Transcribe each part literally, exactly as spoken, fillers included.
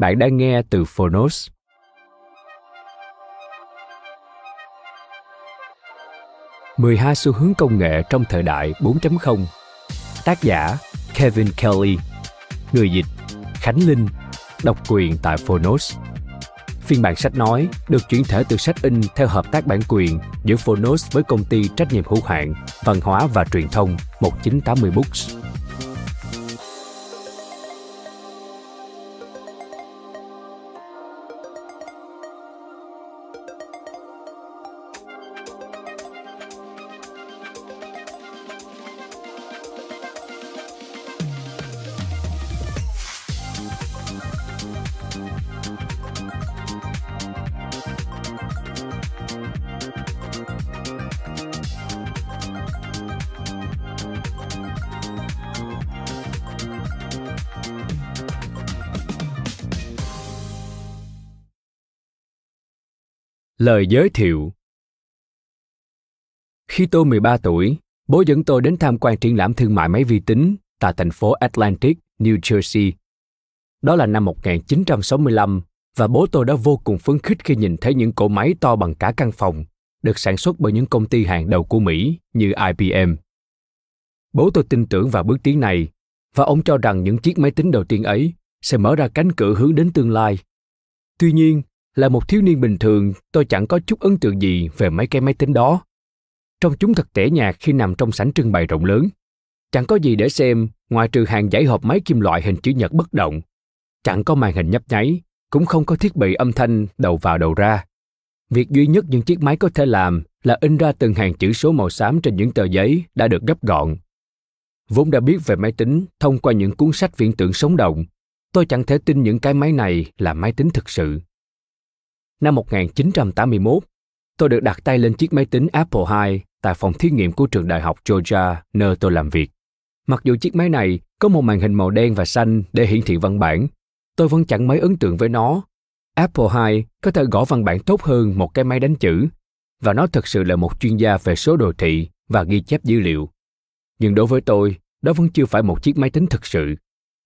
Bạn đang nghe từ Phonos. mười hai xu hướng công nghệ trong thời đại bốn chấm không. Tác giả Kevin Kelly. Người dịch Khánh Linh. Độc quyền tại Phonos. Phiên bản sách nói được chuyển thể từ sách in theo hợp tác bản quyền giữa Phonos với công ty trách nhiệm hữu hạn Văn hóa và Truyền thông một chín tám mươi Books. Lời giới thiệu. Khi tôi mười ba tuổi, bố dẫn tôi đến tham quan triển lãm thương mại máy vi tính tại thành phố Atlantic, New Jersey. Đó là năm một nghìn chín trăm sáu mươi lăm và bố tôi đã vô cùng phấn khích khi nhìn thấy những cỗ máy to bằng cả căn phòng được sản xuất bởi những công ty hàng đầu của Mỹ như I B M. Bố tôi tin tưởng vào bước tiến này và ông cho rằng những chiếc máy tính đầu tiên ấy sẽ mở ra cánh cửa hướng đến tương lai. Tuy nhiên, là một thiếu niên bình thường, tôi chẳng có chút ấn tượng gì về mấy cái máy tính đó. Trông chúng thật tẻ nhạt khi nằm trong sảnh trưng bày rộng lớn. Chẳng có gì để xem ngoài trừ hàng dãy hộp máy kim loại hình chữ nhật bất động. Chẳng có màn hình nhấp nháy, cũng không có thiết bị âm thanh đầu vào đầu ra. Việc duy nhất những chiếc máy có thể làm là in ra từng hàng chữ số màu xám trên những tờ giấy đã được gấp gọn. Vốn đã biết về máy tính thông qua những cuốn sách viễn tưởng sống động, tôi chẳng thể tin những cái máy này là máy tính thực sự. Năm một nghìn chín trăm tám mươi mốt, tôi được đặt tay lên chiếc máy tính Apple hai tại phòng thí nghiệm của trường đại học Georgia, nơi tôi làm việc. Mặc dù chiếc máy này có một màn hình màu đen và xanh để hiển thị văn bản, tôi vẫn chẳng mấy ấn tượng với nó. Apple hai có thể gõ văn bản tốt hơn một cái máy đánh chữ, và nó thực sự là một chuyên gia về số đồ thị và ghi chép dữ liệu. Nhưng đối với tôi, đó vẫn chưa phải một chiếc máy tính thực sự.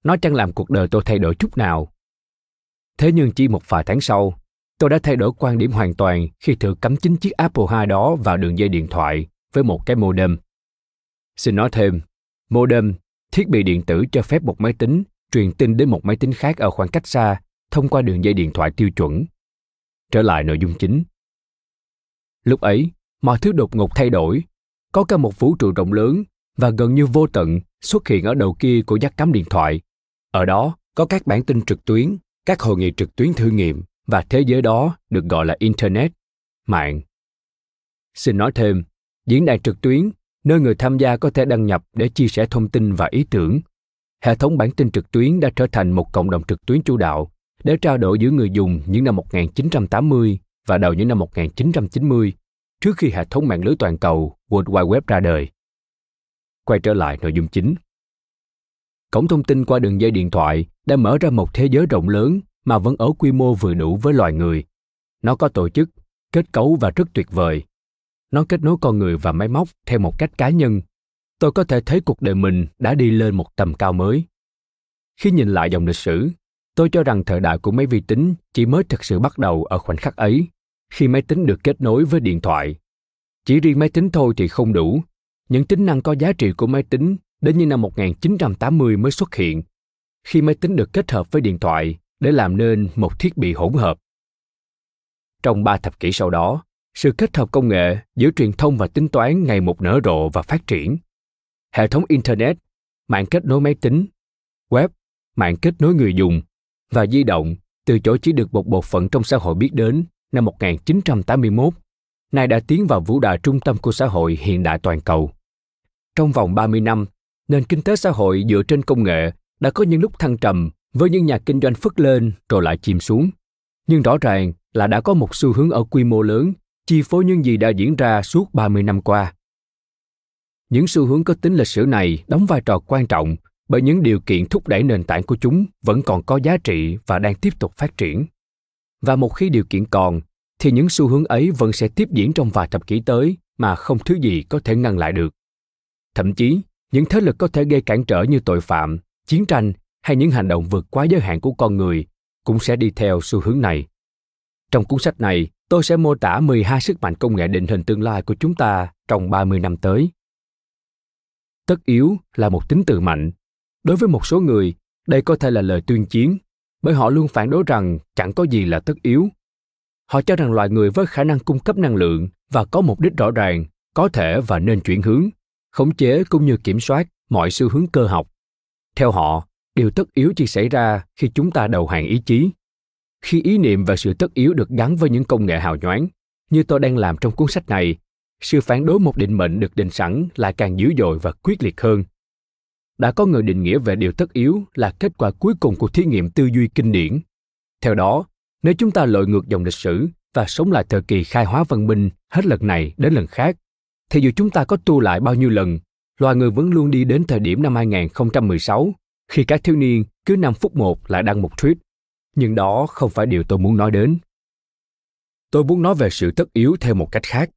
Nó chẳng làm cuộc đời tôi thay đổi chút nào. Thế nhưng chỉ một vài tháng sau, tôi đã thay đổi quan điểm hoàn toàn khi thử cắm chính chiếc Apple hai đó vào đường dây điện thoại với một cái modem. Xin nói thêm, modem, thiết bị điện tử cho phép một máy tính truyền tin đến một máy tính khác ở khoảng cách xa thông qua đường dây điện thoại tiêu chuẩn. Trở lại nội dung chính. Lúc ấy, mọi thứ đột ngột thay đổi. Có cả một vũ trụ rộng lớn và gần như vô tận xuất hiện ở đầu kia của jack cắm điện thoại. Ở đó có các bản tin trực tuyến, các hội nghị trực tuyến thử nghiệm, và thế giới đó được gọi là Internet, mạng. Xin nói thêm, diễn đàn trực tuyến, nơi người tham gia có thể đăng nhập để chia sẻ thông tin và ý tưởng. Hệ thống bản tin trực tuyến đã trở thành một cộng đồng trực tuyến chủ đạo để trao đổi giữa người dùng những năm một nghìn chín trăm tám mươi và đầu những năm một nghìn chín trăm chín mươi, trước khi hệ thống mạng lưới toàn cầu World Wide Web ra đời. Quay trở lại nội dung chính. Cổng thông tin qua đường dây điện thoại đã mở ra một thế giới rộng lớn mà vẫn ở quy mô vừa đủ với loài người. Nó có tổ chức, kết cấu và rất tuyệt vời. Nó kết nối con người và máy móc theo một cách cá nhân. Tôi có thể thấy cuộc đời mình đã đi lên một tầm cao mới. Khi nhìn lại dòng lịch sử, tôi cho rằng thời đại của máy vi tính chỉ mới thực sự bắt đầu ở khoảnh khắc ấy, khi máy tính được kết nối với điện thoại. Chỉ riêng máy tính thôi thì không đủ. Những tính năng có giá trị của máy tính đến như năm một nghìn chín trăm tám mươi mới xuất hiện, khi máy tính được kết hợp với điện thoại để làm nên một thiết bị hỗn hợp. Trong ba thập kỷ sau đó, sự kết hợp công nghệ giữa truyền thông và tính toán ngày một nở rộ và phát triển. Hệ thống Internet, mạng kết nối máy tính, web, mạng kết nối người dùng và di động từ chỗ chỉ được một bộ phận trong xã hội biết đến năm một nghìn chín trăm tám mươi mốt, nay đã tiến vào vũ đài trung tâm của xã hội hiện đại toàn cầu. Trong vòng ba mươi năm, nền kinh tế xã hội dựa trên công nghệ đã có những lúc thăng trầm với những nhà kinh doanh phất lên rồi lại chìm xuống. Nhưng rõ ràng là đã có một xu hướng ở quy mô lớn chi phối những gì đã diễn ra suốt ba mươi năm qua. Những xu hướng có tính lịch sử này đóng vai trò quan trọng bởi những điều kiện thúc đẩy nền tảng của chúng vẫn còn có giá trị và đang tiếp tục phát triển. Và một khi điều kiện còn, thì những xu hướng ấy vẫn sẽ tiếp diễn trong vài thập kỷ tới mà không thứ gì có thể ngăn lại được. Thậm chí, những thế lực có thể gây cản trở như tội phạm, chiến tranh hay những hành động vượt quá giới hạn của con người cũng sẽ đi theo xu hướng này. Trong cuốn sách này, tôi sẽ mô tả mười hai sức mạnh công nghệ định hình tương lai của chúng ta trong ba mươi năm tới. Tất yếu là một tính từ mạnh. Đối với một số người, đây có thể là lời tuyên chiến, bởi họ luôn phản đối rằng chẳng có gì là tất yếu. Họ cho rằng loài người với khả năng cung cấp năng lượng và có mục đích rõ ràng, có thể và nên chuyển hướng, khống chế cũng như kiểm soát mọi xu hướng cơ học. Theo họ, điều tất yếu chỉ xảy ra khi chúng ta đầu hàng ý chí. Khi ý niệm về sự tất yếu được gắn với những công nghệ hào nhoáng, như tôi đang làm trong cuốn sách này, sự phản đối một định mệnh được định sẵn lại càng dữ dội và quyết liệt hơn. Đã có người định nghĩa về điều tất yếu là kết quả cuối cùng của thí nghiệm tư duy kinh điển. Theo đó, nếu chúng ta lội ngược dòng lịch sử và sống lại thời kỳ khai hóa văn minh hết lần này đến lần khác, thì dù chúng ta có tu lại bao nhiêu lần, loài người vẫn luôn đi đến thời điểm năm hai nghìn không trăm mười sáu, khi các thiếu niên cứ năm phút một lại đăng một tweet. Nhưng đó không phải điều tôi muốn nói đến. Tôi muốn nói về sự tất yếu theo một cách khác.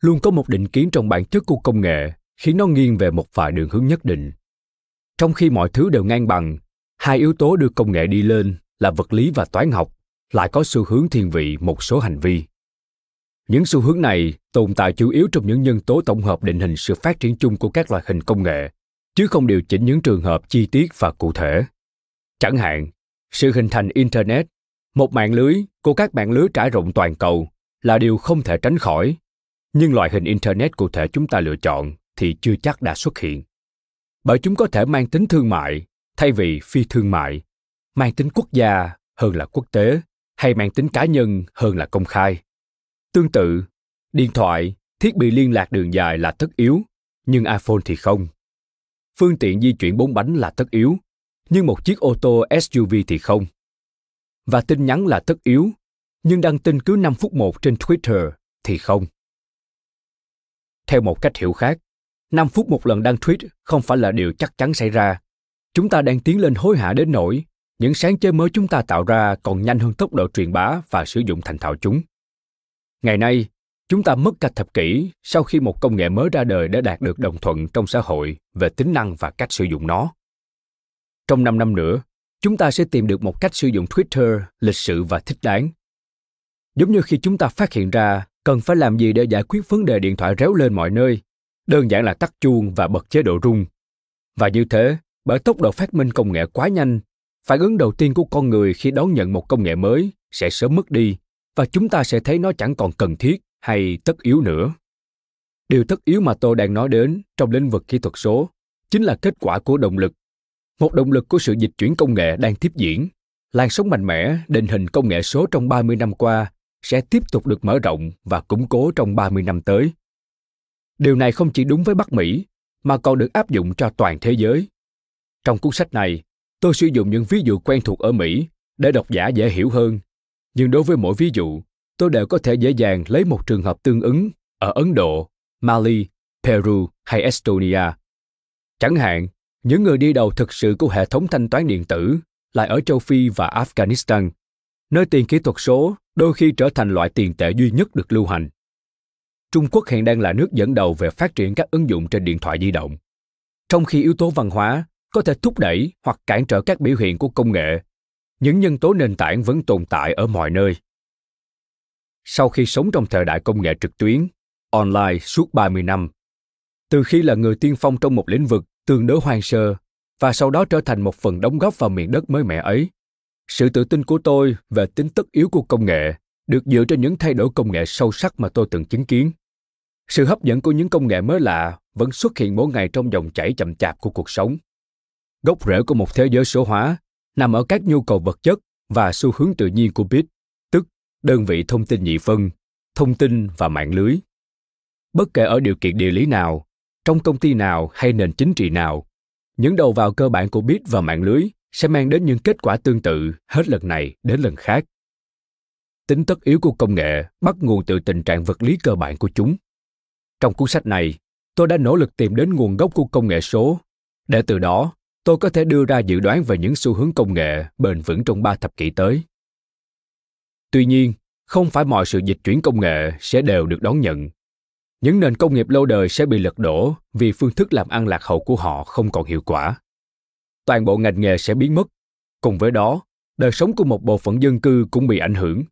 Luôn có một định kiến trong bản chất của công nghệ khiến nó nghiêng về một vài đường hướng nhất định. Trong khi mọi thứ đều ngang bằng, hai yếu tố đưa công nghệ đi lên là vật lý và toán học lại có xu hướng thiên vị một số hành vi. Những xu hướng này tồn tại chủ yếu trong những nhân tố tổng hợp định hình sự phát triển chung của các loại hình công nghệ, chứ không điều chỉnh những trường hợp chi tiết và cụ thể. Chẳng hạn, sự hình thành Internet, một mạng lưới của các mạng lưới trải rộng toàn cầu, là điều không thể tránh khỏi, nhưng loại hình Internet cụ thể chúng ta lựa chọn thì chưa chắc đã xuất hiện. Bởi chúng có thể mang tính thương mại thay vì phi thương mại, mang tính quốc gia hơn là quốc tế, hay mang tính cá nhân hơn là công khai. Tương tự, điện thoại, thiết bị liên lạc đường dài là tất yếu, nhưng iPhone thì không. Phương tiện di chuyển bốn bánh là tất yếu, nhưng một chiếc ô tô ét u vê thì không. Và tin nhắn là tất yếu, nhưng đăng tin cứ năm phút một trên Twitter thì không. Theo một cách hiểu khác, năm phút một lần đăng tweet không phải là điều chắc chắn xảy ra. Chúng ta đang tiến lên hối hả đến nỗi những sáng chế mới chúng ta tạo ra còn nhanh hơn tốc độ truyền bá và sử dụng thành thạo chúng. Ngày nay, chúng ta mất cả thập kỷ sau khi một công nghệ mới ra đời để đạt được đồng thuận trong xã hội về tính năng và cách sử dụng nó. Trong năm năm nữa, chúng ta sẽ tìm được một cách sử dụng Twitter lịch sự và thích đáng. Giống như khi chúng ta phát hiện ra cần phải làm gì để giải quyết vấn đề điện thoại réo lên mọi nơi, đơn giản là tắt chuông và bật chế độ rung. Và như thế, bởi tốc độ phát minh công nghệ quá nhanh, phản ứng đầu tiên của con người khi đón nhận một công nghệ mới sẽ sớm mất đi và chúng ta sẽ thấy nó chẳng còn cần thiết hay tất yếu nữa. Điều tất yếu mà tôi đang nói đến trong lĩnh vực kỹ thuật số chính là kết quả của động lực. Một động lực của sự dịch chuyển công nghệ đang tiếp diễn, làn sóng mạnh mẽ định hình công nghệ số trong ba mươi năm qua sẽ tiếp tục được mở rộng và củng cố trong ba mươi năm tới. Điều này không chỉ đúng với Bắc Mỹ, mà còn được áp dụng cho toàn thế giới. Trong cuốn sách này, tôi sử dụng những ví dụ quen thuộc ở Mỹ để độc giả dễ hiểu hơn. Nhưng đối với mỗi ví dụ, tôi đều có thể dễ dàng lấy một trường hợp tương ứng ở Ấn Độ, Mali, Peru hay Estonia. Chẳng hạn, những người đi đầu thực sự của hệ thống thanh toán điện tử lại ở châu Phi và Afghanistan, nơi tiền kỹ thuật số đôi khi trở thành loại tiền tệ duy nhất được lưu hành. Trung Quốc hiện đang là nước dẫn đầu về phát triển các ứng dụng trên điện thoại di động, trong khi yếu tố văn hóa có thể thúc đẩy hoặc cản trở các biểu hiện của công nghệ. Những nhân tố nền tảng vẫn tồn tại ở mọi nơi. Sau khi sống trong thời đại công nghệ trực tuyến, online suốt ba mươi năm, từ khi là người tiên phong trong một lĩnh vực tương đối hoang sơ và sau đó trở thành một phần đóng góp vào miền đất mới mẻ ấy. Sự tự tin của tôi về tính tất yếu của công nghệ được dựa trên những thay đổi công nghệ sâu sắc mà tôi từng chứng kiến. Sự hấp dẫn của những công nghệ mới lạ vẫn xuất hiện mỗi ngày trong dòng chảy chậm chạp của cuộc sống. Gốc rễ của một thế giới số hóa nằm ở các nhu cầu vật chất và xu hướng tự nhiên của bit, tức đơn vị thông tin nhị phân, thông tin và mạng lưới. Bất kể ở điều kiện địa lý nào, trong công ty nào hay nền chính trị nào, những đầu vào cơ bản của bit và mạng lưới sẽ mang đến những kết quả tương tự hết lần này đến lần khác. Tính tất yếu của công nghệ bắt nguồn từ tình trạng vật lý cơ bản của chúng. Trong cuốn sách này, tôi đã nỗ lực tìm đến nguồn gốc của công nghệ số, để từ đó tôi có thể đưa ra dự đoán về những xu hướng công nghệ bền vững trong ba thập kỷ tới. Tuy nhiên, không phải mọi sự dịch chuyển công nghệ sẽ đều được đón nhận. Những nền công nghiệp lâu đời sẽ bị lật đổ vì phương thức làm ăn lạc hậu của họ không còn hiệu quả. Toàn bộ ngành nghề sẽ biến mất. Cùng với đó, đời sống của một bộ phận dân cư cũng bị ảnh hưởng.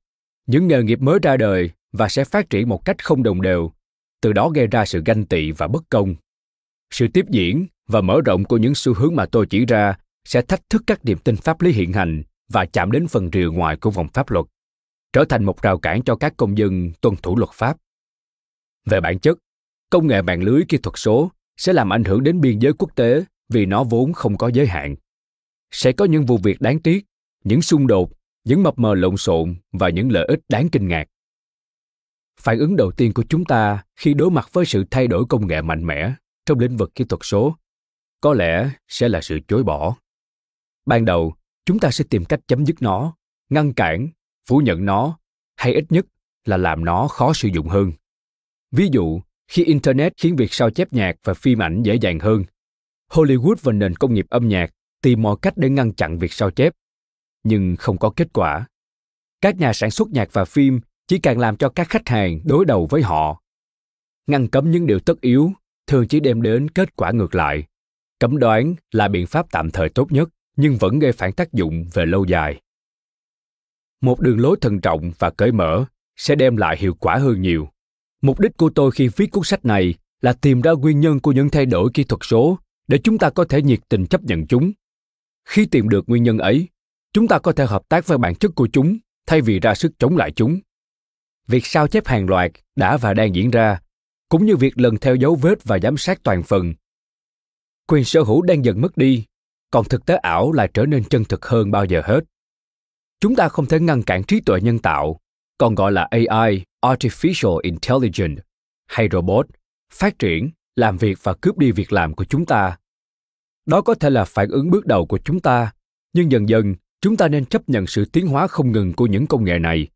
Những nghề nghiệp mới ra đời và sẽ phát triển một cách không đồng đều, từ đó gây ra sự ganh tị và bất công. Sự tiếp diễn và mở rộng của những xu hướng mà tôi chỉ ra sẽ thách thức các niềm tin pháp lý hiện hành và chạm đến phần rìa ngoài của vòng pháp luật, trở thành một rào cản cho các công dân tuân thủ luật pháp. Về bản chất, công nghệ mạng lưới kỹ thuật số sẽ làm ảnh hưởng đến biên giới quốc tế vì nó vốn không có giới hạn. Sẽ có những vụ việc đáng tiếc, những xung đột, những mập mờ lộn xộn và những lợi ích đáng kinh ngạc. Phản ứng đầu tiên của chúng ta khi đối mặt với sự thay đổi công nghệ mạnh mẽ trong lĩnh vực kỹ thuật số có lẽ sẽ là sự chối bỏ. Ban đầu, chúng ta sẽ tìm cách chấm dứt nó, ngăn cản, phủ nhận nó, hay ít nhất là làm nó khó sử dụng hơn. Ví dụ, khi Internet khiến việc sao chép nhạc và phim ảnh dễ dàng hơn, Hollywood và nền công nghiệp âm nhạc tìm mọi cách để ngăn chặn việc sao chép, nhưng không có kết quả. Các nhà sản xuất nhạc và phim chỉ càng làm cho các khách hàng đối đầu với họ. Ngăn cấm những điều tất yếu thường chỉ đem đến kết quả ngược lại. Cấm đoán là biện pháp tạm thời tốt nhất, nhưng vẫn gây phản tác dụng về lâu dài. Một đường lối thận trọng và cởi mở sẽ đem lại hiệu quả hơn nhiều. Mục đích của tôi khi viết cuốn sách này là tìm ra nguyên nhân của những thay đổi kỹ thuật số để chúng ta có thể nhiệt tình chấp nhận chúng. Khi tìm được nguyên nhân ấy, chúng ta có thể hợp tác với bản chất của chúng thay vì ra sức chống lại chúng. Việc sao chép hàng loạt đã và đang diễn ra, cũng như việc lần theo dấu vết và giám sát toàn phần. Quyền sở hữu đang dần mất đi, còn thực tế ảo lại trở nên chân thực hơn bao giờ hết. Chúng ta không thể ngăn cản trí tuệ nhân tạo, còn gọi là A I, Artificial Intelligence, hay robot, phát triển, làm việc và cướp đi việc làm của chúng ta. Đó có thể là phản ứng bước đầu của chúng ta, nhưng dần dần chúng ta nên chấp nhận sự tiến hóa không ngừng của những công nghệ này.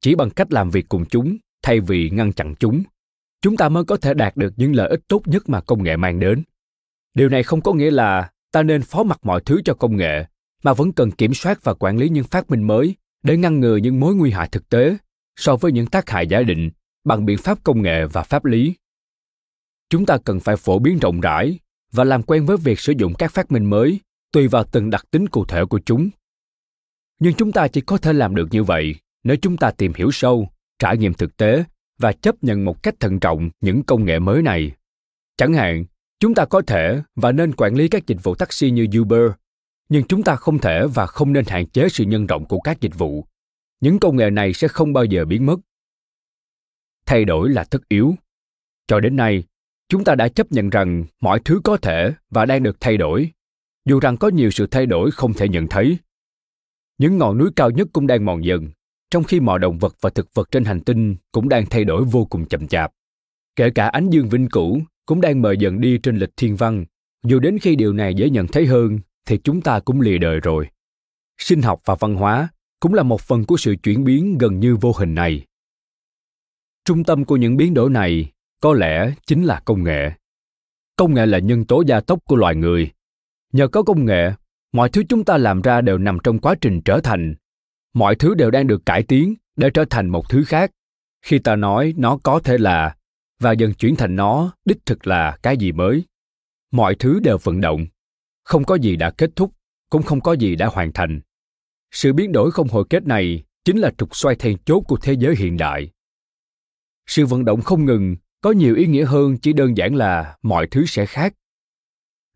Chỉ bằng cách làm việc cùng chúng thay vì ngăn chặn chúng, chúng ta mới có thể đạt được những lợi ích tốt nhất mà công nghệ mang đến. Điều này không có nghĩa là ta nên phó mặc mọi thứ cho công nghệ, mà vẫn cần kiểm soát và quản lý những phát minh mới để ngăn ngừa những mối nguy hại thực tế so với những tác hại giả định bằng biện pháp công nghệ và pháp lý. Chúng ta cần phải phổ biến rộng rãi và làm quen với việc sử dụng các phát minh mới tùy vào từng đặc tính cụ thể của chúng. Nhưng chúng ta chỉ có thể làm được như vậy nếu chúng ta tìm hiểu sâu, trải nghiệm thực tế và chấp nhận một cách thận trọng những công nghệ mới này. Chẳng hạn, chúng ta có thể và nên quản lý các dịch vụ taxi như Uber, nhưng chúng ta không thể và không nên hạn chế sự nhân rộng của các dịch vụ. Những công nghệ này sẽ không bao giờ biến mất. Thay đổi là tất yếu. Cho đến nay, chúng ta đã chấp nhận rằng mọi thứ có thể và đang được thay đổi, dù rằng có nhiều sự thay đổi không thể nhận thấy. Những ngọn núi cao nhất cũng đang mòn dần, trong khi mọi động vật và thực vật trên hành tinh cũng đang thay đổi vô cùng chậm chạp. Kể cả ánh dương vĩnh cửu cũng đang mờ dần đi trên lịch thiên văn, dù đến khi điều này dễ nhận thấy hơn thì chúng ta cũng lìa đời rồi. Sinh học và văn hóa cũng là một phần của sự chuyển biến gần như vô hình này. Trung tâm của những biến đổi này có lẽ chính là công nghệ. Công nghệ là nhân tố gia tốc của loài người. Nhờ có công nghệ, mọi thứ chúng ta làm ra đều nằm trong quá trình trở thành. Mọi thứ đều đang được cải tiến để trở thành một thứ khác. Khi ta nói nó có thể là, và dần chuyển thành nó đích thực là cái gì mới. Mọi thứ đều vận động. Không có gì đã kết thúc, cũng không có gì đã hoàn thành. Sự biến đổi không hồi kết này chính là trục xoay then chốt của thế giới hiện đại. Sự vận động không ngừng có nhiều ý nghĩa hơn chỉ đơn giản là mọi thứ sẽ khác.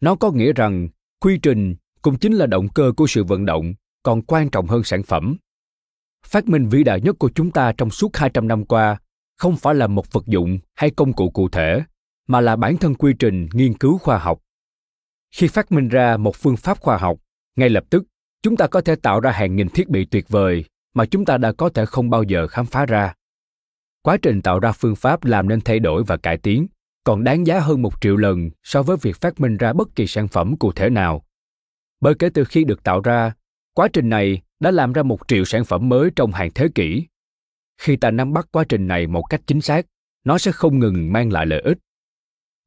Nó có nghĩa rằng quy trình cũng chính là động cơ của sự vận động, còn quan trọng hơn sản phẩm. Phát minh vĩ đại nhất của chúng ta trong suốt hai trăm năm qua không phải là một vật dụng hay công cụ cụ thể, mà là bản thân quy trình nghiên cứu khoa học. Khi phát minh ra một phương pháp khoa học, ngay lập tức chúng ta có thể tạo ra hàng nghìn thiết bị tuyệt vời mà chúng ta đã có thể không bao giờ khám phá ra. Quá trình tạo ra phương pháp làm nên thay đổi và cải tiến còn đáng giá hơn một triệu lần so với việc phát minh ra bất kỳ sản phẩm cụ thể nào. Bởi kể từ khi được tạo ra, quá trình này đã làm ra một triệu sản phẩm mới trong hàng thế kỷ. Khi ta nắm bắt quá trình này một cách chính xác, nó sẽ không ngừng mang lại lợi ích.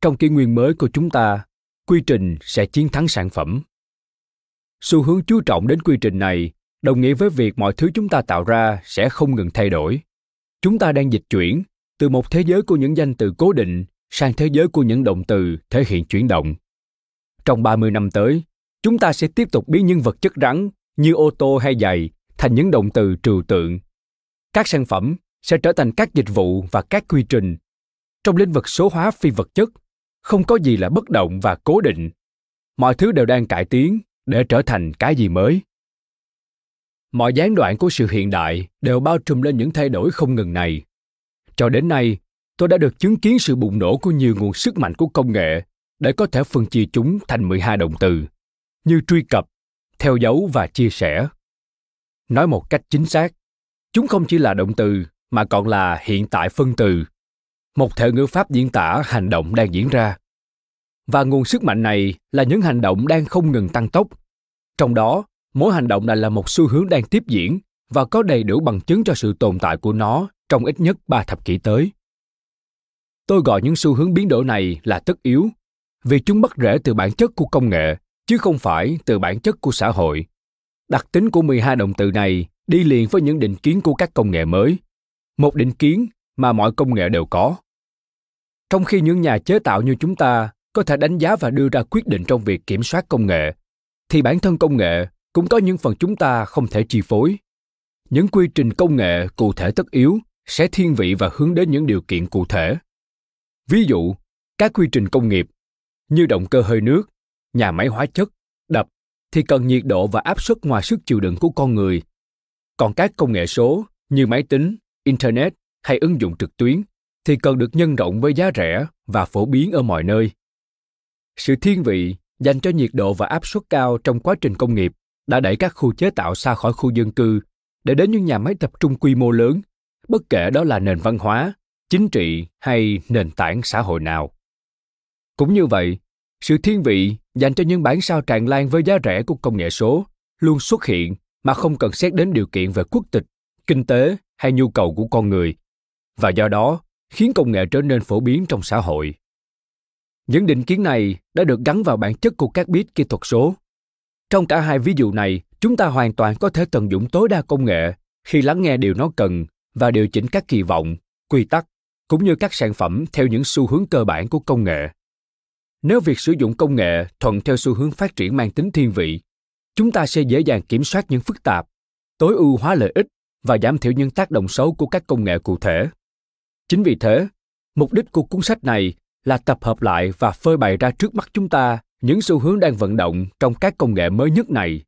Trong kỷ nguyên mới của chúng ta, quy trình sẽ chiến thắng sản phẩm. Xu hướng chú trọng đến quy trình này đồng nghĩa với việc mọi thứ chúng ta tạo ra sẽ không ngừng thay đổi. Chúng ta đang dịch chuyển từ một thế giới của những danh từ cố định sang thế giới của những động từ thể hiện chuyển động. Trong ba mươi năm tới, chúng ta sẽ tiếp tục biến những vật chất rắn như ô tô hay giày thành những động từ trừu tượng. Các sản phẩm sẽ trở thành các dịch vụ và các quy trình. Trong lĩnh vực số hóa phi vật chất, không có gì là bất động và cố định. Mọi thứ đều đang cải tiến để trở thành cái gì mới. Mọi gián đoạn của sự hiện đại đều bao trùm lên những thay đổi không ngừng này. Cho đến nay, tôi đã được chứng kiến sự bùng nổ của nhiều nguồn sức mạnh của công nghệ để có thể phân chia chúng thành mười hai động từ, như truy cập, theo dấu và chia sẻ. Nói một cách chính xác, chúng không chỉ là động từ mà còn là hiện tại phân từ, một thể ngữ pháp diễn tả hành động đang diễn ra. Và nguồn sức mạnh này là những hành động đang không ngừng tăng tốc. Trong đó, mỗi hành động lại là một xu hướng đang tiếp diễn và có đầy đủ bằng chứng cho sự tồn tại của nó trong ít nhất ba thập kỷ tới. Tôi gọi những xu hướng biến đổi này là tất yếu, vì chúng bắt rễ từ bản chất của công nghệ, chứ không phải từ bản chất của xã hội. Đặc tính của mười hai động từ này đi liền với những định kiến của các công nghệ mới, một định kiến mà mọi công nghệ đều có. Trong khi những nhà chế tạo như chúng ta có thể đánh giá và đưa ra quyết định trong việc kiểm soát công nghệ, thì bản thân công nghệ cũng có những phần chúng ta không thể chi phối. Những quy trình công nghệ cụ thể tất yếu sẽ thiên vị và hướng đến những điều kiện cụ thể. Ví dụ, các quy trình công nghiệp như động cơ hơi nước, nhà máy hóa chất, đập thì cần nhiệt độ và áp suất ngoài sức chịu đựng của con người. Còn các công nghệ số như máy tính, Internet hay ứng dụng trực tuyến thì cần được nhân rộng với giá rẻ và phổ biến ở mọi nơi. Sự thiên vị dành cho nhiệt độ và áp suất cao trong quá trình công nghiệp đã đẩy các khu chế tạo xa khỏi khu dân cư để đến những nhà máy tập trung quy mô lớn, bất kể đó là nền văn hóa, chính trị hay nền tảng xã hội nào. Cũng như vậy, sự thiên vị dành cho những bản sao tràn lan với giá rẻ của công nghệ số luôn xuất hiện mà không cần xét đến điều kiện về quốc tịch, kinh tế hay nhu cầu của con người, và do đó khiến công nghệ trở nên phổ biến trong xã hội. Những định kiến này đã được gắn vào bản chất của các bit kỹ thuật số. Trong cả hai ví dụ này, chúng ta hoàn toàn có thể tận dụng tối đa công nghệ khi lắng nghe điều nó cần và điều chỉnh các kỳ vọng, quy tắc, cũng như các sản phẩm theo những xu hướng cơ bản của công nghệ. Nếu việc sử dụng công nghệ thuận theo xu hướng phát triển mang tính thiên vị, chúng ta sẽ dễ dàng kiểm soát những phức tạp, tối ưu hóa lợi ích và giảm thiểu những tác động xấu của các công nghệ cụ thể. Chính vì thế, mục đích của cuốn sách này là tập hợp lại và phơi bày ra trước mắt chúng ta những xu hướng đang vận động trong các công nghệ mới nhất này.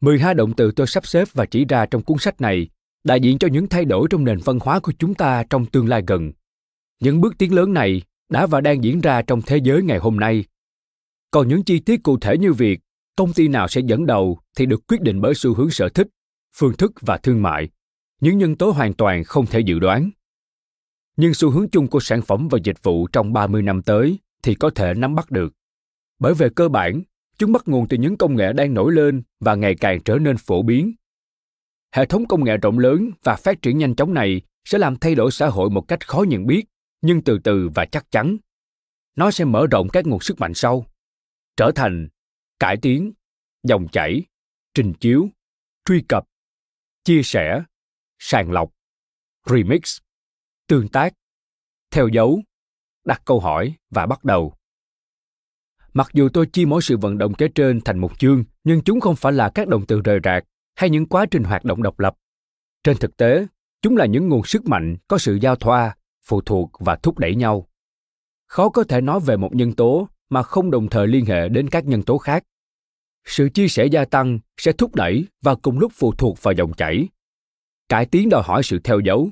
mười hai động từ tôi sắp xếp và chỉ ra trong cuốn sách này đại diện cho những thay đổi trong nền văn hóa của chúng ta trong tương lai gần. Những bước tiến lớn này đã và đang diễn ra trong thế giới ngày hôm nay. Còn những chi tiết cụ thể như việc công ty nào sẽ dẫn đầu thì được quyết định bởi xu hướng sở thích, phương thức và thương mại, những nhân tố hoàn toàn không thể dự đoán. Nhưng xu hướng chung của sản phẩm và dịch vụ trong ba mươi năm tới thì có thể nắm bắt được. Bởi về cơ bản, chúng bắt nguồn từ những công nghệ đang nổi lên và ngày càng trở nên phổ biến. Hệ thống công nghệ rộng lớn và phát triển nhanh chóng này sẽ làm thay đổi xã hội một cách khó nhận biết, nhưng từ từ và chắc chắn. Nó sẽ mở rộng các nguồn sức mạnh sau, trở thành cải tiến, dòng chảy, trình chiếu, truy cập, chia sẻ, sàng lọc, remix, tương tác, theo dấu, đặt câu hỏi và bắt đầu. Mặc dù tôi chia mỗi sự vận động kể trên thành một chương, nhưng chúng không phải là các động từ rời rạc hay những quá trình hoạt động độc lập. Trên thực tế, chúng là những nguồn sức mạnh có sự giao thoa, phụ thuộc và thúc đẩy nhau. Khó có thể nói về một nhân tố mà không đồng thời liên hệ đến các nhân tố khác. Sự chia sẻ gia tăng sẽ thúc đẩy và cùng lúc phụ thuộc vào dòng chảy. Cải tiến đòi hỏi sự theo dấu,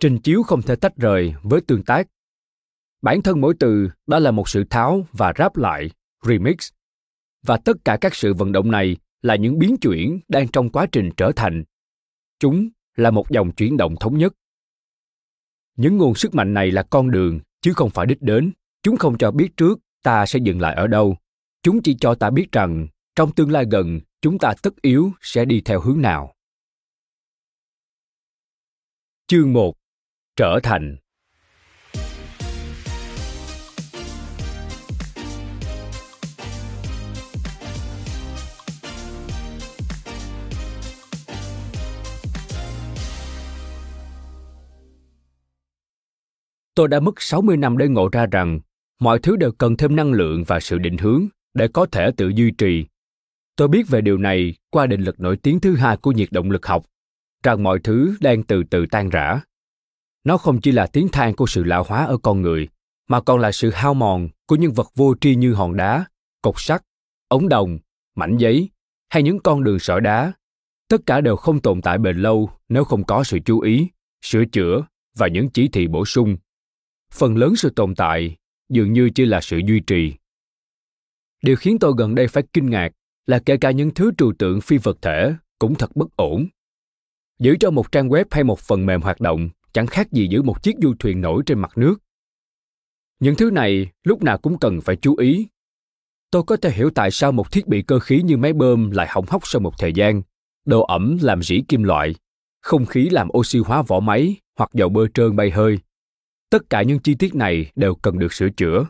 trình chiếu không thể tách rời với tương tác. Bản thân mỗi từ đó là một sự tháo và ráp lại, remix. Và tất cả các sự vận động này là những biến chuyển đang trong quá trình trở thành. Chúng là một dòng chuyển động thống nhất. Những nguồn sức mạnh này là con đường, chứ không phải đích đến. Chúng không cho biết trước ta sẽ dừng lại ở đâu. Chúng chỉ cho ta biết rằng trong tương lai gần, chúng ta tất yếu sẽ đi theo hướng nào. Chương một. Trở thành. Tôi đã mất sáu mươi năm để ngộ ra rằng mọi thứ đều cần thêm năng lượng và sự định hướng để có thể tự duy trì. Tôi biết về điều này qua định luật nổi tiếng thứ hai của nhiệt động lực học, rằng mọi thứ đang từ từ tan rã. Nó không chỉ là tiếng than của sự lão hóa ở con người, mà còn là sự hao mòn của những vật vô tri như hòn đá, cột sắt, ống đồng, mảnh giấy hay những con đường sỏi đá. Tất cả đều không tồn tại bền lâu nếu không có sự chú ý, sửa chữa và những chỉ thị bổ sung. Phần lớn sự tồn tại dường như chỉ là sự duy trì. Điều khiến tôi gần đây phải kinh ngạc là kể cả những thứ trừu tượng phi vật thể cũng thật bất ổn. Giữ cho một trang web hay một phần mềm hoạt động chẳng khác gì giữ một chiếc du thuyền nổi trên mặt nước. Những thứ này lúc nào cũng cần phải chú ý. Tôi có thể hiểu tại sao một thiết bị cơ khí như máy bơm lại hỏng hóc sau một thời gian, độ ẩm làm rỉ kim loại, không khí làm oxy hóa vỏ máy hoặc dầu bơ trơn bay hơi. Tất cả những chi tiết này đều cần được sửa chữa.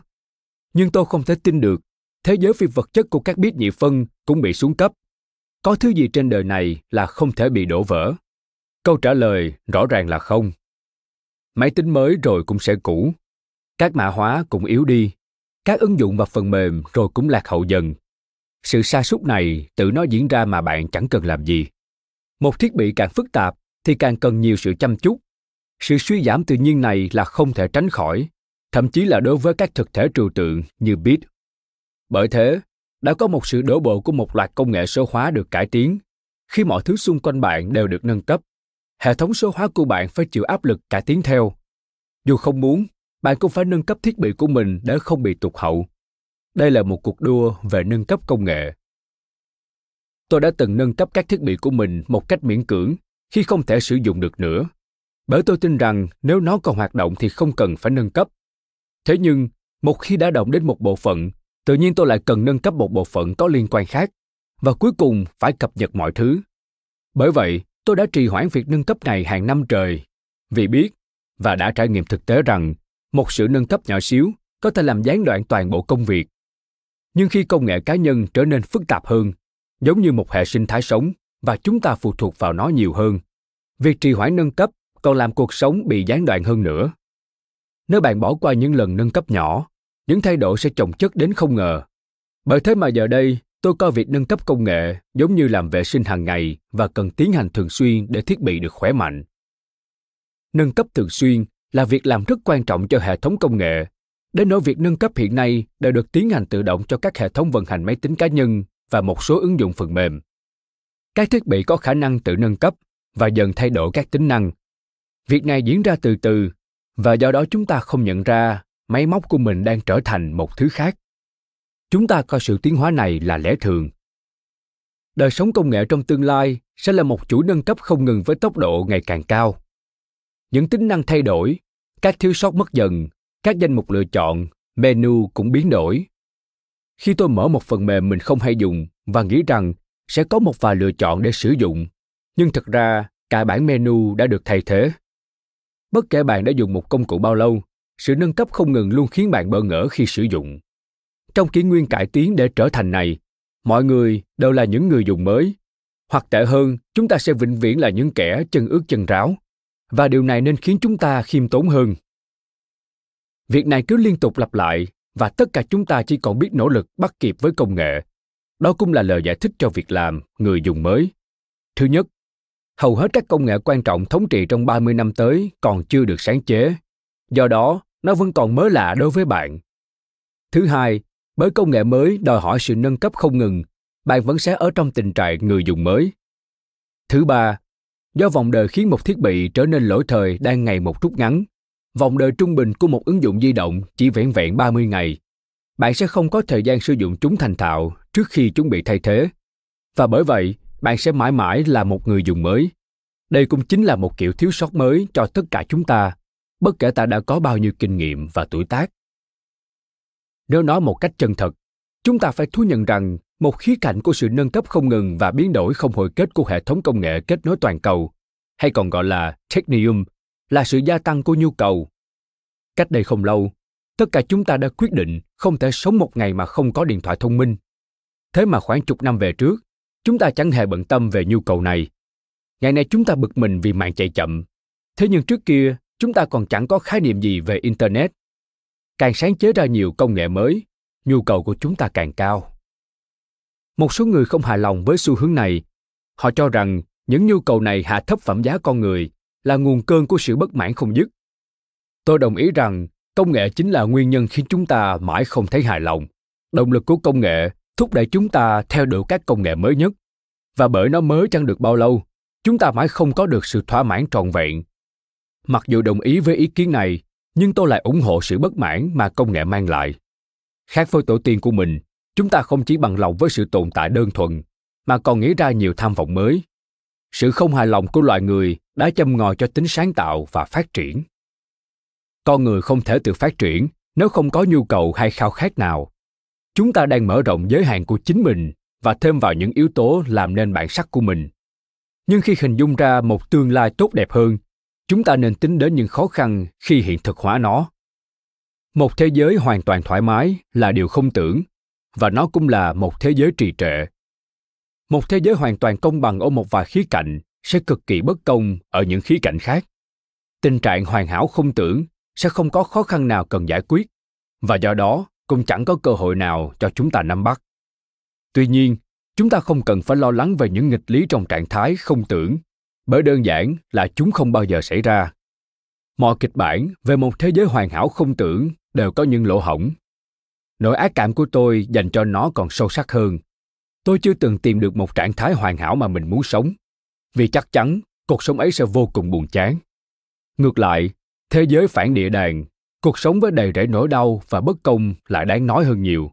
Nhưng tôi không thể tin được, thế giới phi vật chất của các biết nhị phân cũng bị xuống cấp. Có thứ gì trên đời này là không thể bị đổ vỡ? Câu trả lời rõ ràng là không. Máy tính mới rồi cũng sẽ cũ. Các mã hóa cũng yếu đi. Các ứng dụng và phần mềm rồi cũng lạc hậu dần. Sự sa sút này tự nó diễn ra mà bạn chẳng cần làm gì. Một thiết bị càng phức tạp thì càng cần nhiều sự chăm chút. Sự suy giảm tự nhiên này là không thể tránh khỏi, thậm chí là đối với các thực thể trừu tượng như bit. Bởi thế, đã có một sự đổ bộ của một loạt công nghệ số hóa được cải tiến, khi mọi thứ xung quanh bạn đều được nâng cấp. Hệ thống số hóa của bạn phải chịu áp lực cải tiến theo. Dù không muốn, bạn cũng phải nâng cấp thiết bị của mình để không bị tụt hậu. Đây là một cuộc đua về nâng cấp công nghệ. Tôi đã từng nâng cấp các thiết bị của mình một cách miễn cưỡng khi không thể sử dụng được nữa, bởi tôi tin rằng nếu nó còn hoạt động thì không cần phải nâng cấp. Thế nhưng, một khi đã động đến một bộ phận, tự nhiên tôi lại cần nâng cấp một bộ phận có liên quan khác, và cuối cùng phải cập nhật mọi thứ. Bởi vậy, tôi đã trì hoãn việc nâng cấp này hàng năm trời, vì biết và đã trải nghiệm thực tế rằng một sự nâng cấp nhỏ xíu có thể làm gián đoạn toàn bộ công việc. Nhưng khi công nghệ cá nhân trở nên phức tạp hơn, giống như một hệ sinh thái sống và chúng ta phụ thuộc vào nó nhiều hơn, việc trì hoãn nâng cấp còn làm cuộc sống bị gián đoạn hơn nữa. Nếu bạn bỏ qua những lần nâng cấp nhỏ, những thay đổi sẽ chồng chất đến không ngờ. Bởi thế mà giờ đây, tôi coi việc nâng cấp công nghệ giống như làm vệ sinh hàng ngày và cần tiến hành thường xuyên để thiết bị được khỏe mạnh. Nâng cấp thường xuyên là việc làm rất quan trọng cho hệ thống công nghệ, đến nỗi việc nâng cấp hiện nay đã được tiến hành tự động cho các hệ thống vận hành máy tính cá nhân và một số ứng dụng phần mềm. Các thiết bị có khả năng tự nâng cấp và dần thay đổi các tính năng. Việc này diễn ra từ từ, và do đó chúng ta không nhận ra máy móc của mình đang trở thành một thứ khác. Chúng ta coi sự tiến hóa này là lẽ thường. Đời sống công nghệ trong tương lai sẽ là một chuỗi nâng cấp không ngừng với tốc độ ngày càng cao. Những tính năng thay đổi, các thiếu sót mất dần, các danh mục lựa chọn, menu cũng biến đổi. Khi tôi mở một phần mềm mình không hay dùng và nghĩ rằng sẽ có một vài lựa chọn để sử dụng, nhưng thực ra cả bảng menu đã được thay thế. Bất kể bạn đã dùng một công cụ bao lâu, sự nâng cấp không ngừng luôn khiến bạn bỡ ngỡ khi sử dụng. Trong kỷ nguyên cải tiến để trở thành này, mọi người đều là những người dùng mới. Hoặc tệ hơn, chúng ta sẽ vĩnh viễn là những kẻ chân ướt chân ráo. Và điều này nên khiến chúng ta khiêm tốn hơn. Việc này cứ liên tục lặp lại, và tất cả chúng ta chỉ còn biết nỗ lực bắt kịp với công nghệ. Đó cũng là lời giải thích cho việc làm người dùng mới. Thứ nhất, hầu hết các công nghệ quan trọng thống trị trong ba mươi năm tới còn chưa được sáng chế, do đó nó vẫn còn mới lạ đối với bạn. Thứ hai, bởi công nghệ mới đòi hỏi sự nâng cấp không ngừng, bạn vẫn sẽ ở trong tình trạng người dùng mới. Thứ ba, do vòng đời khiến một thiết bị trở nên lỗi thời đang ngày một rút ngắn, vòng đời trung bình của một ứng dụng di động chỉ vẹn vẹn ba mươi ngày. Bạn sẽ không có thời gian sử dụng chúng thành thạo trước khi chúng bị thay thế. Và bởi vậy, bạn sẽ mãi mãi là một người dùng mới. Đây cũng chính là một kiểu thiếu sót mới cho tất cả chúng ta, bất kể ta đã có bao nhiêu kinh nghiệm và tuổi tác. Nếu nói một cách chân thật, chúng ta phải thú nhận rằng một khía cạnh của sự nâng cấp không ngừng và biến đổi không hồi kết của hệ thống công nghệ kết nối toàn cầu, hay còn gọi là Technium, là sự gia tăng của nhu cầu. Cách đây không lâu, tất cả chúng ta đã quyết định không thể sống một ngày mà không có điện thoại thông minh. Thế mà khoảng chục năm về trước, chúng ta chẳng hề bận tâm về nhu cầu này. Ngày nay chúng ta bực mình vì mạng chạy chậm. Thế nhưng trước kia, chúng ta còn chẳng có khái niệm gì về Internet. Càng sáng chế ra nhiều công nghệ mới, nhu cầu của chúng ta càng cao. Một số người không hài lòng với xu hướng này. Họ cho rằng những nhu cầu này hạ thấp phẩm giá con người, là nguồn cơn của sự bất mãn không dứt. Tôi đồng ý rằng công nghệ chính là nguyên nhân khiến chúng ta mãi không thấy hài lòng. Động lực của công nghệ thúc đẩy chúng ta theo đuổi các công nghệ mới nhất. Và bởi nó mới chẳng được bao lâu, chúng ta mãi không có được sự thỏa mãn trọn vẹn. Mặc dù đồng ý với ý kiến này, nhưng tôi lại ủng hộ sự bất mãn mà công nghệ mang lại. Khác với tổ tiên của mình, chúng ta không chỉ bằng lòng với sự tồn tại đơn thuần, mà còn nghĩ ra nhiều tham vọng mới. Sự không hài lòng của loài người đã châm ngòi cho tính sáng tạo và phát triển. Con người không thể tự phát triển nếu không có nhu cầu hay khao khát nào. Chúng ta đang mở rộng giới hạn của chính mình và thêm vào những yếu tố làm nên bản sắc của mình. Nhưng khi hình dung ra một tương lai tốt đẹp hơn, chúng ta nên tính đến những khó khăn khi hiện thực hóa nó. Một thế giới hoàn toàn thoải mái là điều không tưởng, và nó cũng là một thế giới trì trệ. Một thế giới hoàn toàn công bằng ở một vài khía cạnh sẽ cực kỳ bất công ở những khía cạnh khác. Tình trạng hoàn hảo không tưởng sẽ không có khó khăn nào cần giải quyết, và do đó cũng chẳng có cơ hội nào cho chúng ta nắm bắt. Tuy nhiên, chúng ta không cần phải lo lắng về những nghịch lý trong trạng thái không tưởng, bởi đơn giản là chúng không bao giờ xảy ra. Mọi kịch bản về một thế giới hoàn hảo không tưởng đều có những lỗ hổng. Nỗi ác cảm của tôi dành cho nó còn sâu sắc hơn. Tôi chưa từng tìm được một trạng thái hoàn hảo mà mình muốn sống, vì chắc chắn cuộc sống ấy sẽ vô cùng buồn chán. Ngược lại, thế giới phản địa đàng, cuộc sống với đầy rẫy nỗi đau và bất công lại đáng nói hơn nhiều.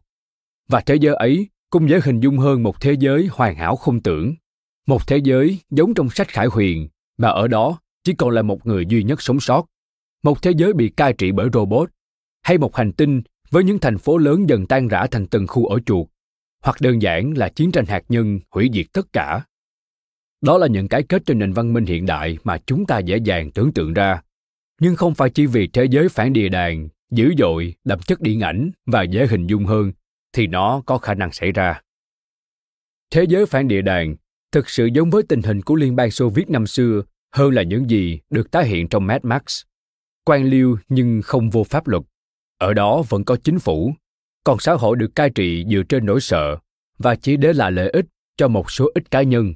Và thế giới ấy cũng dễ hình dung hơn một thế giới hoàn hảo không tưởng. Một thế giới giống trong sách Khải Huyền, mà ở đó chỉ còn là một người duy nhất sống sót. Một thế giới bị cai trị bởi robot, hay một hành tinh với những thành phố lớn dần tan rã thành từng khu ổ chuột, hoặc đơn giản là chiến tranh hạt nhân hủy diệt tất cả. Đó là những cái kết trên nền văn minh hiện đại mà chúng ta dễ dàng tưởng tượng ra. Nhưng không phải chỉ vì thế giới phản địa đàng, dữ dội, đậm chất điện ảnh và dễ hình dung hơn, thì nó có khả năng xảy ra. Thế giới phản địa đàng thực sự giống với tình hình của Liên bang Xô Viết năm xưa hơn là những gì được tái hiện trong Mad Max. Quan liêu nhưng không vô pháp luật. Ở đó vẫn có chính phủ, còn xã hội được cai trị dựa trên nỗi sợ và chỉ để lại lợi ích cho một số ít cá nhân.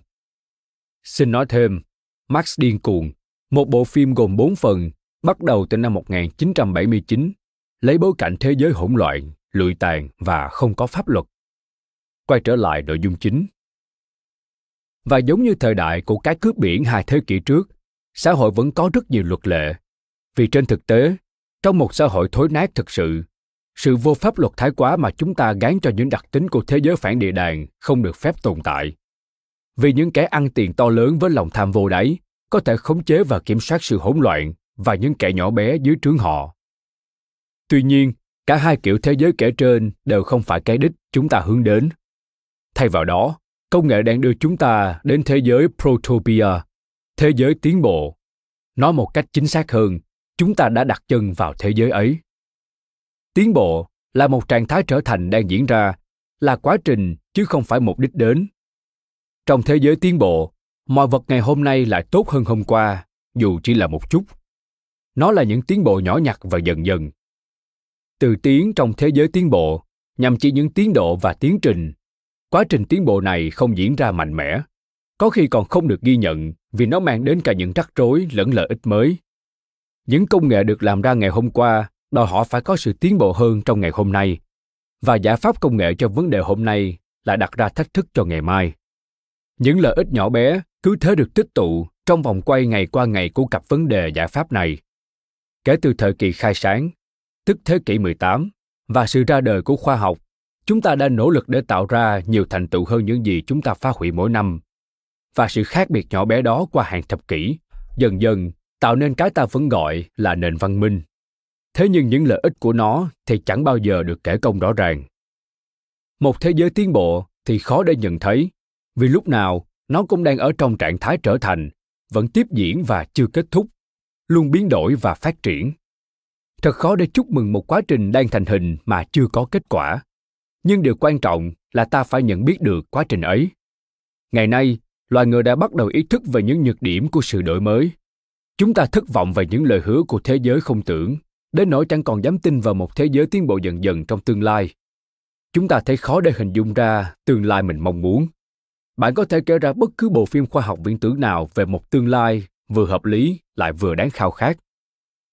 Xin nói thêm, Max Điên Cuồng, một bộ phim gồm bốn phần, bắt đầu từ năm một nghìn chín trăm bảy mươi chín, lấy bối cảnh thế giới hỗn loạn, lụi tàn và không có pháp luật. Quay trở lại nội dung chính. Và giống như thời đại của cái cướp biển hai thế kỷ trước, xã hội vẫn có rất nhiều luật lệ. Vì trên thực tế, trong một xã hội thối nát thực sự, sự vô pháp luật thái quá mà chúng ta gán cho những đặc tính của thế giới phản địa đàng không được phép tồn tại. Vì những kẻ ăn tiền to lớn với lòng tham vô đáy có thể khống chế và kiểm soát sự hỗn loạn và những kẻ nhỏ bé dưới trướng họ. Tuy nhiên, cả hai kiểu thế giới kể trên đều không phải cái đích chúng ta hướng đến. Thay vào đó, công nghệ đang đưa chúng ta đến thế giới Protopia, thế giới tiến bộ. Nói một cách chính xác hơn, chúng ta đã đặt chân vào thế giới ấy. Tiến bộ là một trạng thái trở thành đang diễn ra, là quá trình chứ không phải một đích đến. Trong thế giới tiến bộ, mọi vật ngày hôm nay lại tốt hơn hôm qua, dù chỉ là một chút. Nó là những tiến bộ nhỏ nhặt và dần dần. Từ tiến trong thế giới tiến bộ nhằm chỉ những tiến độ và tiến trình. Quá trình tiến bộ này không diễn ra mạnh mẽ, có khi còn không được ghi nhận vì nó mang đến cả những rắc rối lẫn lợi ích mới. những công nghệ được làm ra ngày hôm qua đòi hỏi phải có sự tiến bộ hơn trong ngày hôm nay, và giải pháp công nghệ cho vấn đề hôm nay lại đặt ra thách thức cho ngày mai. Những lợi ích nhỏ bé cứ thế được tích tụ trong vòng quay ngày qua ngày của cặp vấn đề giải pháp này. Kể từ thời kỳ khai sáng, tức thế kỷ mười tám, và sự ra đời của khoa học, chúng ta đã nỗ lực để tạo ra nhiều thành tựu hơn những gì chúng ta phá hủy mỗi năm. Và sự khác biệt nhỏ bé đó qua hàng thập kỷ, dần dần tạo nên cái ta vẫn gọi là nền văn minh. Thế nhưng những lợi ích của nó thì chẳng bao giờ được kể công rõ ràng. Một thế giới tiến bộ thì khó để nhận thấy, vì lúc nào nó cũng đang ở trong trạng thái trở thành, vẫn tiếp diễn và chưa kết thúc, luôn biến đổi và phát triển. Thật khó để chúc mừng một quá trình đang thành hình mà chưa có kết quả. Nhưng điều quan trọng là ta phải nhận biết được quá trình ấy. Ngày nay, loài người đã bắt đầu ý thức về những nhược điểm của sự đổi mới. Chúng ta thất vọng về những lời hứa của thế giới không tưởng, đến nỗi chẳng còn dám tin vào một thế giới tiến bộ dần dần trong tương lai. Chúng ta thấy khó để hình dung ra tương lai mình mong muốn. Bạn có thể kể ra bất cứ bộ phim khoa học viễn tưởng nào về một tương lai vừa hợp lý lại vừa đáng khao khát.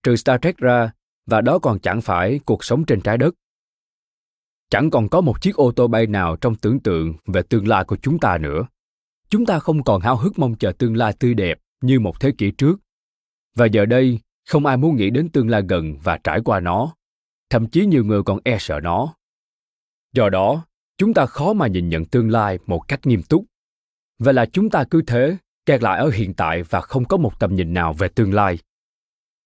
Trừ Star Trek ra, và đó còn chẳng phải cuộc sống trên trái đất. Chẳng còn có một chiếc ô tô bay nào trong tưởng tượng về tương lai của chúng ta nữa. Chúng ta không còn háo hức mong chờ tương lai tươi đẹp như một thế kỷ trước. Và giờ đây, không ai muốn nghĩ đến tương lai gần và trải qua nó. Thậm chí nhiều người còn e sợ nó. Do đó, chúng ta khó mà nhìn nhận tương lai một cách nghiêm túc. Vậy là chúng ta cứ thế, kẹt lại ở hiện tại và không có một tầm nhìn nào về tương lai.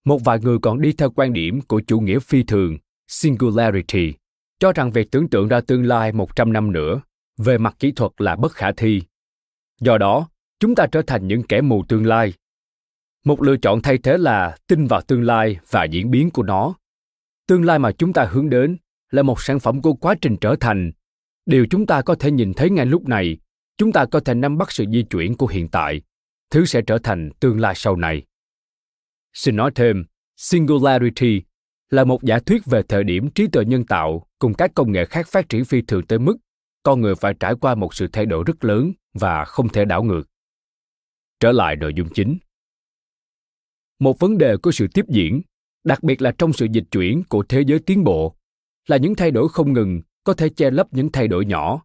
Một vài người còn đi theo quan điểm của chủ nghĩa phi thường, singularity, cho rằng việc tưởng tượng ra tương lai một trăm năm nữa, về mặt kỹ thuật là bất khả thi. Do đó, chúng ta trở thành những kẻ mù tương lai. Một lựa chọn thay thế là tin vào tương lai và diễn biến của nó. Tương lai mà chúng ta hướng đến là một sản phẩm của quá trình trở thành. Điều chúng ta có thể nhìn thấy ngay lúc này, chúng ta có thể nắm bắt sự di chuyển của hiện tại, thứ sẽ trở thành tương lai sau này. Xin nói thêm, singularity là một giả thuyết về thời điểm trí tuệ nhân tạo cùng các công nghệ khác phát triển phi thường tới mức con người phải trải qua một sự thay đổi rất lớn và không thể đảo ngược. Trở lại nội dung chính. Một vấn đề của sự tiếp diễn, đặc biệt là trong sự dịch chuyển của thế giới tiến bộ, là những thay đổi không ngừng có thể che lấp những thay đổi nhỏ.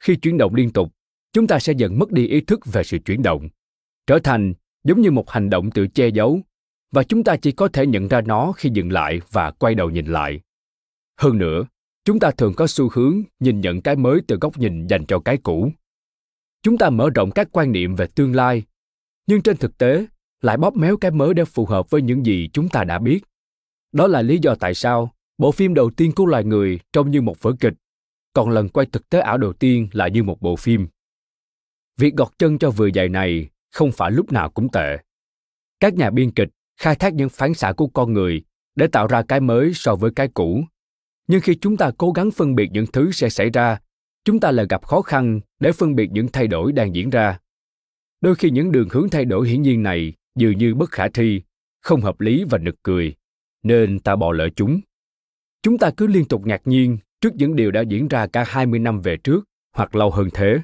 Khi chuyển động liên tục, chúng ta sẽ dần mất đi ý thức về sự chuyển động, trở thành giống như một hành động tự che giấu, và chúng ta chỉ có thể nhận ra nó khi dừng lại và quay đầu nhìn lại. Hơn nữa, chúng ta thường có xu hướng nhìn nhận cái mới từ góc nhìn dành cho cái cũ. Chúng ta mở rộng các quan niệm về tương lai, nhưng trên thực tế lại bóp méo cái mới để phù hợp với những gì chúng ta đã biết. Đó là lý do tại sao bộ phim đầu tiên của loài người trông như một vở kịch, còn lần quay thực tế ảo đầu tiên là như một bộ phim. Việc gọt chân cho vừa dài này không phải lúc nào cũng tệ. Các nhà biên kịch khai thác những phản xạ của con người để tạo ra cái mới so với cái cũ. Nhưng khi chúng ta cố gắng phân biệt những thứ sẽ xảy ra, chúng ta lại gặp khó khăn để phân biệt những thay đổi đang diễn ra. Đôi khi những đường hướng thay đổi hiển nhiên này dường như bất khả thi, không hợp lý và nực cười, nên ta bỏ lỡ chúng. Chúng ta cứ liên tục ngạc nhiên trước những điều đã diễn ra cả hai mươi năm về trước hoặc lâu hơn thế.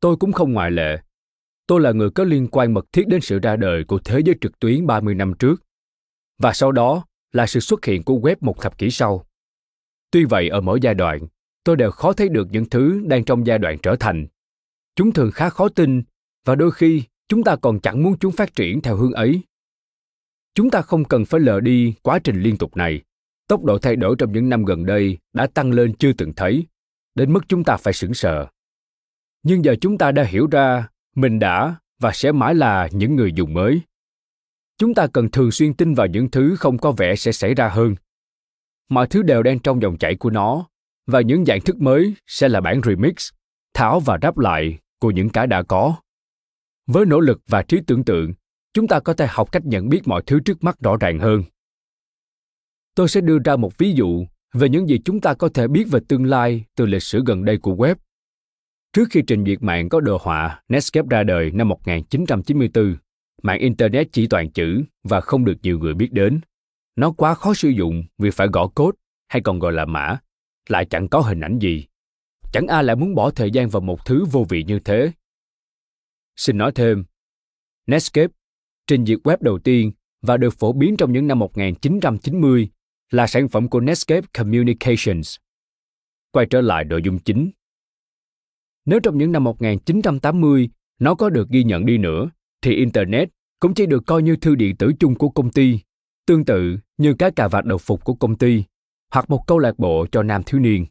Tôi cũng không ngoại lệ. Tôi là người có liên quan mật thiết đến sự ra đời của thế giới trực tuyến ba mươi năm trước, và sau đó là sự xuất hiện của web một thập kỷ sau. Tuy vậy, ở mỗi giai đoạn, tôi đều khó thấy được những thứ đang trong giai đoạn trở thành. Chúng thường khá khó tin, và đôi khi chúng ta còn chẳng muốn chúng phát triển theo hướng ấy. Chúng ta không cần phải lờ đi quá trình liên tục này. Tốc độ thay đổi trong những năm gần đây đã tăng lên chưa từng thấy, đến mức chúng ta phải sững sờ. Nhưng giờ chúng ta đã hiểu ra mình đã và sẽ mãi là những người dùng mới. Chúng ta cần thường xuyên tin vào những thứ không có vẻ sẽ xảy ra hơn. Mọi thứ đều đang trong dòng chảy của nó, và những dạng thức mới sẽ là bản remix, tháo và đáp lại của những cái đã có. Với nỗ lực và trí tưởng tượng, chúng ta có thể học cách nhận biết mọi thứ trước mắt rõ ràng hơn. Tôi sẽ đưa ra một ví dụ về những gì chúng ta có thể biết về tương lai từ lịch sử gần đây của web. Trước khi trình duyệt mạng có đồ họa Netscape ra đời năm một nghìn chín trăm chín mươi tư, mạng Internet chỉ toàn chữ và không được nhiều người biết đến. Nó quá khó sử dụng vì phải gõ code, hay còn gọi là mã, lại chẳng có hình ảnh gì. Chẳng ai lại muốn bỏ thời gian vào một thứ vô vị như thế. Xin nói thêm, Netscape, trình duyệt web đầu tiên, và được phổ biến trong những năm một nghìn chín trăm chín mươi, là sản phẩm của Netscape Communications. Quay trở lại nội dung chính. Nếu trong những năm một nghìn chín trăm tám mươi nó có được ghi nhận đi nữa, thì Internet cũng chỉ được coi như thư điện tử chung của công ty, tương tự như cái cà vạt đồng phục của công ty, hoặc một câu lạc bộ cho nam thiếu niên.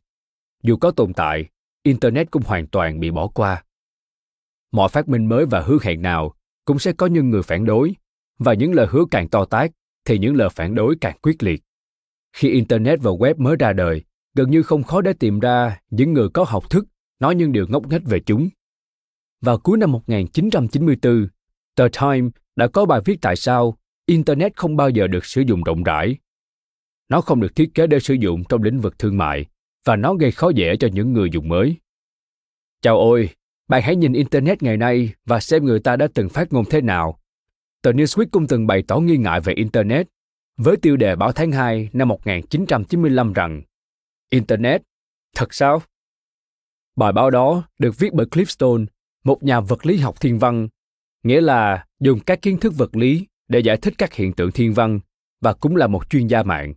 Dù có tồn tại, Internet cũng hoàn toàn bị bỏ qua. Mọi phát minh mới và hứa hẹn nào cũng sẽ có những người phản đối, và những lời hứa càng to tát thì những lời phản đối càng quyết liệt. Khi Internet và web mới ra đời, gần như không khó để tìm ra những người có học thức nói những điều ngốc nghếch về chúng. Vào cuối năm một nghìn chín trăm chín mươi tư, tờ Time đã có bài viết tại sao Internet không bao giờ được sử dụng rộng rãi. Nó không được thiết kế để sử dụng trong lĩnh vực thương mại, và nó gây khó dễ cho những người dùng mới. Chào ôi, bạn hãy nhìn Internet ngày nay và xem người ta đã từng phát ngôn thế nào. Tờ Newsweek cũng từng bày tỏ nghi ngại về Internet, với tiêu đề báo tháng hai năm một nghìn chín trăm chín mươi lăm rằng Internet, thật sao? Bài báo đó được viết bởi Clifford Stone, một nhà vật lý học thiên văn, nghĩa là dùng các kiến thức vật lý để giải thích các hiện tượng thiên văn, và cũng là một chuyên gia mạng.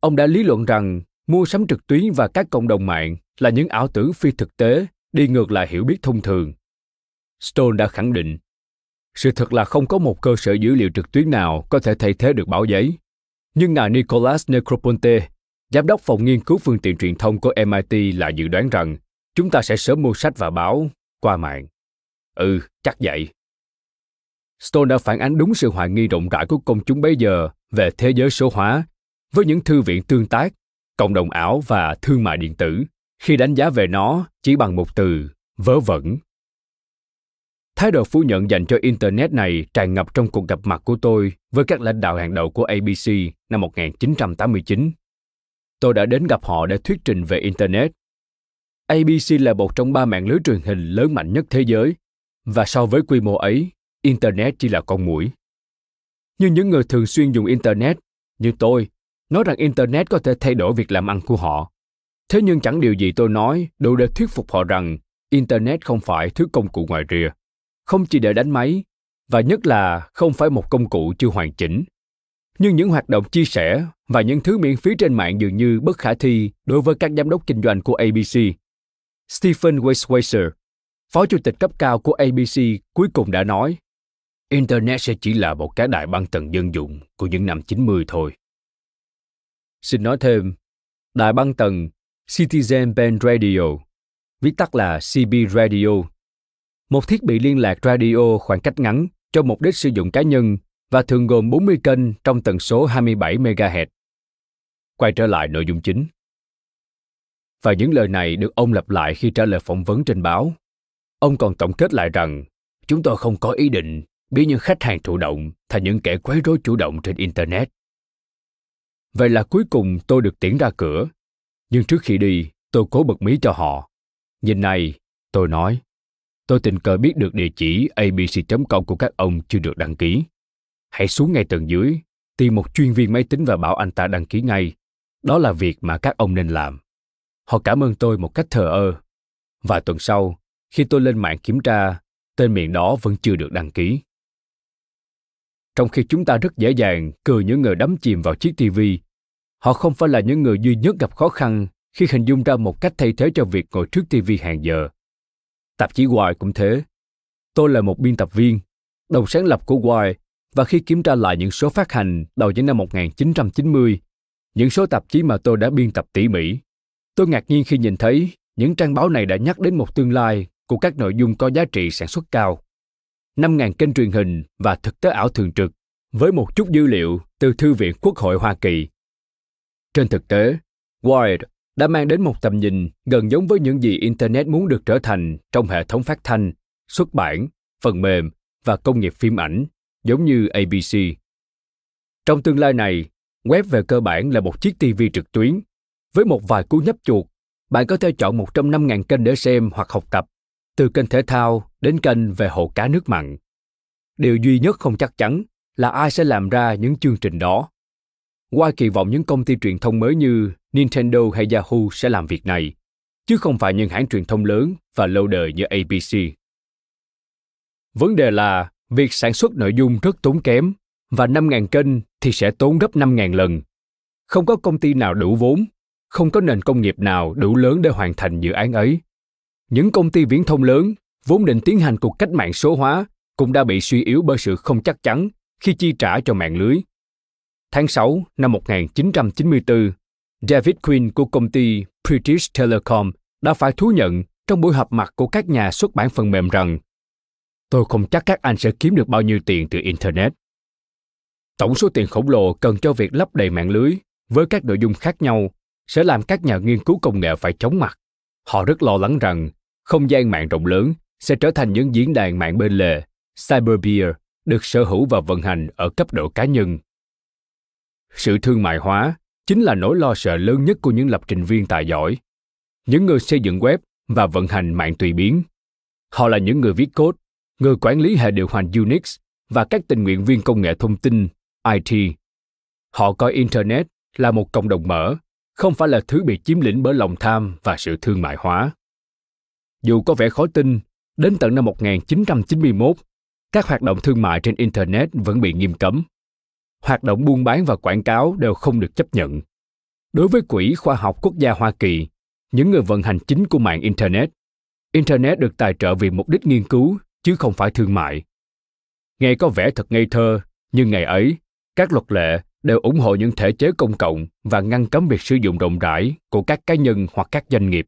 Ông đã lý luận rằng mua sắm trực tuyến và các cộng đồng mạng là những ảo tưởng phi thực tế, đi ngược lại hiểu biết thông thường. Stone đã khẳng định, sự thật là không có một cơ sở dữ liệu trực tuyến nào có thể thay thế được báo giấy. Nhưng ngài Nicholas Negroponte, giám đốc phòng nghiên cứu phương tiện truyền thông của em ai ti lại dự đoán rằng chúng ta sẽ sớm mua sách và báo qua mạng. Ừ, chắc vậy. Stone đã phản ánh đúng sự hoài nghi rộng rãi của công chúng bấy giờ về thế giới số hóa, với những thư viện tương tác, cộng đồng ảo và thương mại điện tử, khi đánh giá về nó chỉ bằng một từ, vớ vẩn. Thái độ phủ nhận dành cho Internet này tràn ngập trong cuộc gặp mặt của tôi với các lãnh đạo hàng đầu của a bê xê năm một nghìn chín trăm tám mươi chín. Tôi đã đến gặp họ để thuyết trình về Internet. a bê xê là một trong ba mạng lưới truyền hình lớn mạnh nhất thế giới, và so với quy mô ấy, Internet chỉ là con muỗi. Nhưng những người thường xuyên dùng Internet, như tôi, nói rằng Internet có thể thay đổi việc làm ăn của họ. Thế nhưng chẳng điều gì tôi nói đủ để thuyết phục họ rằng Internet không phải thứ công cụ ngoài rìa, không chỉ để đánh máy, và nhất là không phải một công cụ chưa hoàn chỉnh. Nhưng những hoạt động chia sẻ và những thứ miễn phí trên mạng dường như bất khả thi đối với các giám đốc kinh doanh của a bê xê. Stephen Weisweiser, phó chủ tịch cấp cao của a bê xê, cuối cùng đã nói, Internet sẽ chỉ là một cái đại băng tần dân dụng của những năm chín mươi thôi. Xin nói thêm, đại băng tần Citizen Band Radio, viết tắt là xê bê Radio, một thiết bị liên lạc radio khoảng cách ngắn cho mục đích sử dụng cá nhân và thường gồm bốn mươi kênh trong tần số hai mươi bảy mê ga héc. Quay trở lại nội dung chính. Và những lời này được ông lặp lại khi trả lời phỏng vấn trên báo. Ông còn tổng kết lại rằng, chúng tôi không có ý định biến những khách hàng thụ động thành những kẻ quấy rối chủ động trên Internet. Vậy là cuối cùng tôi được tiễn ra cửa. Nhưng trước khi đi, tôi cố bật mí cho họ. Nhìn này, tôi nói, tôi tình cờ biết được địa chỉ a bê xê chấm com của các ông chưa được đăng ký. Hãy xuống ngay tầng dưới, tìm một chuyên viên máy tính và bảo anh ta đăng ký ngay. Đó là việc mà các ông nên làm. Họ cảm ơn tôi một cách thờ ơ. Vài tuần sau, khi tôi lên mạng kiểm tra, tên miền đó vẫn chưa được đăng ký. Trong khi chúng ta rất dễ dàng cười những người đắm chìm vào chiếc ti vi, họ không phải là những người duy nhất gặp khó khăn khi hình dung ra một cách thay thế cho việc ngồi trước ti vi hàng giờ. Tạp chí Wired cũng thế. Tôi là một biên tập viên, đồng sáng lập của Wired, và khi kiểm tra lại những số phát hành đầu những năm một nghìn chín trăm chín mươi, những số tạp chí mà tôi đã biên tập tỉ mỉ, tôi ngạc nhiên khi nhìn thấy những trang báo này đã nhắc đến một tương lai của các nội dung có giá trị sản xuất cao. năm nghìn kênh truyền hình và thực tế ảo thường trực, với một chút dữ liệu từ Thư viện Quốc hội Hoa Kỳ. Trên thực tế, Wired đã mang đến một tầm nhìn gần giống với những gì Internet muốn được trở thành trong hệ thống phát thanh, xuất bản, phần mềm và công nghiệp phim ảnh, giống như a bê xê. Trong tương lai này, web về cơ bản là một chiếc ti vi trực tuyến. Với một vài cú nhấp chuột, bạn có thể chọn một trăm năm mươi nghìn kênh để xem hoặc học tập, từ kênh thể thao đến kênh về hồ cá nước mặn. Điều duy nhất không chắc chắn là ai sẽ làm ra những chương trình đó. Qua kỳ vọng những công ty truyền thông mới như Nintendo hay Yahoo sẽ làm việc này, chứ không phải những hãng truyền thông lớn và lâu đời như a bê xê. Vấn đề là việc sản xuất nội dung rất tốn kém và năm nghìn kênh thì sẽ tốn gấp năm nghìn lần. Không có công ty nào đủ vốn, không có nền công nghiệp nào đủ lớn để hoàn thành dự án ấy. Những công ty viễn thông lớn, vốn định tiến hành cuộc cách mạng số hóa, cũng đã bị suy yếu bởi sự không chắc chắn khi chi trả cho mạng lưới. Tháng sáu năm một nghìn chín trăm chín mươi tư, David Quinn của công ty British Telecom đã phải thú nhận trong buổi họp mặt của các nhà xuất bản phần mềm rằng tôi không chắc các anh sẽ kiếm được bao nhiêu tiền từ Internet. Tổng số tiền khổng lồ cần cho việc lấp đầy mạng lưới với các nội dung khác nhau sẽ làm các nhà nghiên cứu công nghệ phải chóng mặt. Họ rất lo lắng rằng không gian mạng rộng lớn sẽ trở thành những diễn đàn mạng bên lề, cyberbeer, được sở hữu và vận hành ở cấp độ cá nhân. Sự thương mại hóa chính là nỗi lo sợ lớn nhất của những lập trình viên tài giỏi, những người xây dựng web và vận hành mạng tùy biến. Họ là những người viết code, người quản lý hệ điều hành Unix và các tình nguyện viên công nghệ thông tin, i tê. Họ coi Internet là một cộng đồng mở, không phải là thứ bị chiếm lĩnh bởi lòng tham và sự thương mại hóa. Dù có vẻ khó tin, đến tận năm một nghìn chín trăm chín mươi mốt, các hoạt động thương mại trên Internet vẫn bị nghiêm cấm. Hoạt động buôn bán và quảng cáo đều không được chấp nhận. Đối với Quỹ Khoa học Quốc gia Hoa Kỳ, những người vận hành chính của mạng Internet, Internet được tài trợ vì mục đích nghiên cứu, chứ không phải thương mại. Nghe có vẻ thật ngây thơ, nhưng ngày ấy, các luật lệ đều ủng hộ những thể chế công cộng và ngăn cấm việc sử dụng rộng rãi của các cá nhân hoặc các doanh nghiệp.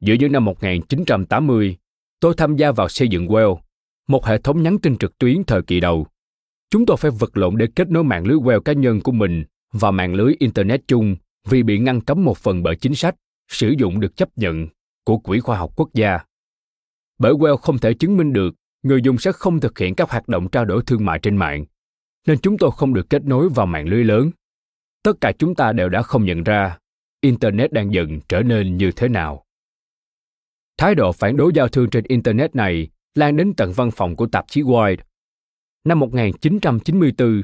Giữa những năm một nghìn chín trăm tám mươi, tôi tham gia vào xây dựng Well, một hệ thống nhắn tin trực tuyến thời kỳ đầu. Chúng tôi phải vật lộn để kết nối mạng lưới Well cá nhân của mình và mạng lưới Internet chung vì bị ngăn cấm một phần bởi chính sách sử dụng được chấp nhận của Quỹ Khoa học Quốc gia. Bởi Well không thể chứng minh được người dùng sẽ không thực hiện các hoạt động trao đổi thương mại trên mạng, nên chúng tôi không được kết nối vào mạng lưới lớn. Tất cả chúng ta đều đã không nhận ra Internet đang dần trở nên như thế nào. Thái độ phản đối giao thương trên Internet này lan đến tận văn phòng của tạp chí Wired. Năm một nghìn chín trăm chín mươi tư,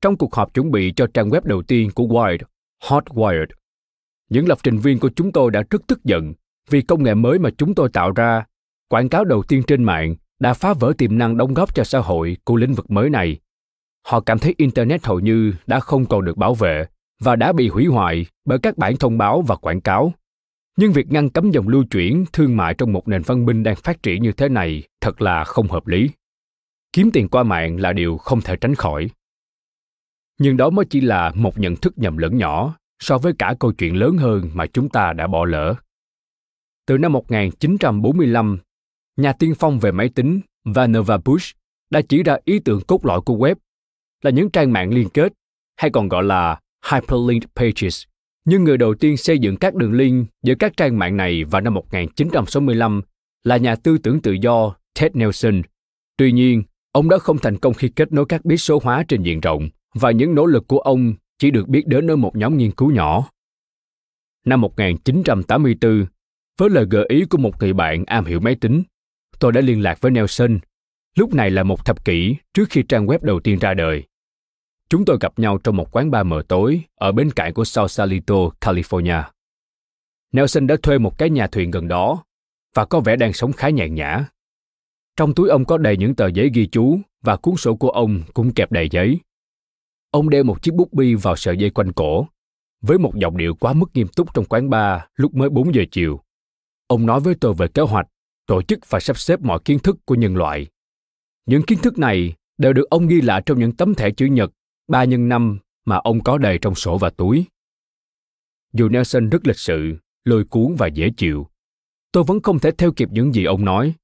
trong cuộc họp chuẩn bị cho trang web đầu tiên của Wired, Hot Wired, những lập trình viên của chúng tôi đã rất tức giận vì công nghệ mới mà chúng tôi tạo ra, quảng cáo đầu tiên trên mạng, đã phá vỡ tiềm năng đóng góp cho xã hội của lĩnh vực mới này. Họ cảm thấy Internet hầu như đã không còn được bảo vệ và đã bị hủy hoại bởi các bản thông báo và quảng cáo. Nhưng việc ngăn cấm dòng lưu chuyển thương mại trong một nền văn minh đang phát triển như thế này thật là không hợp lý. Kiếm tiền qua mạng là điều không thể tránh khỏi. Nhưng đó mới chỉ là một nhận thức nhầm lẫn nhỏ so với cả câu chuyện lớn hơn mà chúng ta đã bỏ lỡ. Từ năm một nghìn chín trăm bốn mươi lăm, nhà tiên phong về máy tính Vannevar Bush đã chỉ ra ý tưởng cốt lõi của web là những trang mạng liên kết, hay còn gọi là hyperlinked pages. Nhưng người đầu tiên xây dựng các đường link giữa các trang mạng này vào năm một nghìn chín trăm sáu mươi lăm là nhà tư tưởng tự do Ted Nelson. Tuy nhiên, ông đã không thành công khi kết nối các bit số hóa trên diện rộng và những nỗ lực của ông chỉ được biết đến ở một nhóm nghiên cứu nhỏ. Năm một nghìn chín trăm tám mươi tư, với lời gợi ý của một người bạn am hiểu máy tính, tôi đã liên lạc với Nelson. Lúc này là một thập kỷ trước khi trang web đầu tiên ra đời. Chúng tôi gặp nhau trong một quán bar mờ tối ở bên cạnh của South Salito, California. Nelson đã thuê một cái nhà thuyền gần đó và có vẻ đang sống khá nhàn nhã. Trong túi ông có đầy những tờ giấy ghi chú và cuốn sổ của ông cũng kẹp đầy giấy. Ông đeo một chiếc bút bi vào sợi dây quanh cổ với một giọng điệu quá mức nghiêm túc trong quán bar lúc mới bốn giờ chiều. Ông nói với tôi về kế hoạch, tổ chức và sắp xếp mọi kiến thức của nhân loại. Những kiến thức này đều được ông ghi lại trong những tấm thẻ chữ nhật ba nhân năm mà ông có đầy trong sổ và túi. Dù Nelson rất lịch sự, lôi cuốn và dễ chịu, tôi vẫn không thể theo kịp những gì ông nói,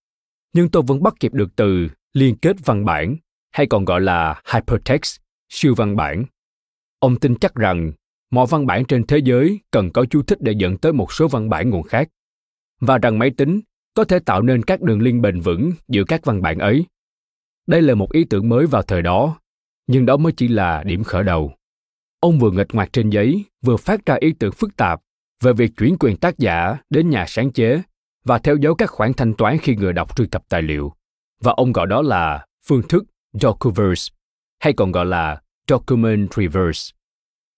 nhưng tôi vẫn bắt kịp được từ liên kết văn bản, hay còn gọi là hypertext, siêu văn bản. Ông tin chắc rằng mọi văn bản trên thế giới cần có chú thích để dẫn tới một số văn bản nguồn khác, và rằng máy tính có thể tạo nên các đường link bền vững giữa các văn bản ấy. Đây là một ý tưởng mới vào thời đó, nhưng đó mới chỉ là điểm khởi đầu. Ông vừa nghịch ngoạc trên giấy, vừa phát ra ý tưởng phức tạp về việc chuyển quyền tác giả đến nhà sáng chế và theo dõi các khoản thanh toán khi người đọc truy cập tài liệu, và ông gọi đó là phương thức docuverse, hay còn gọi là document reverse,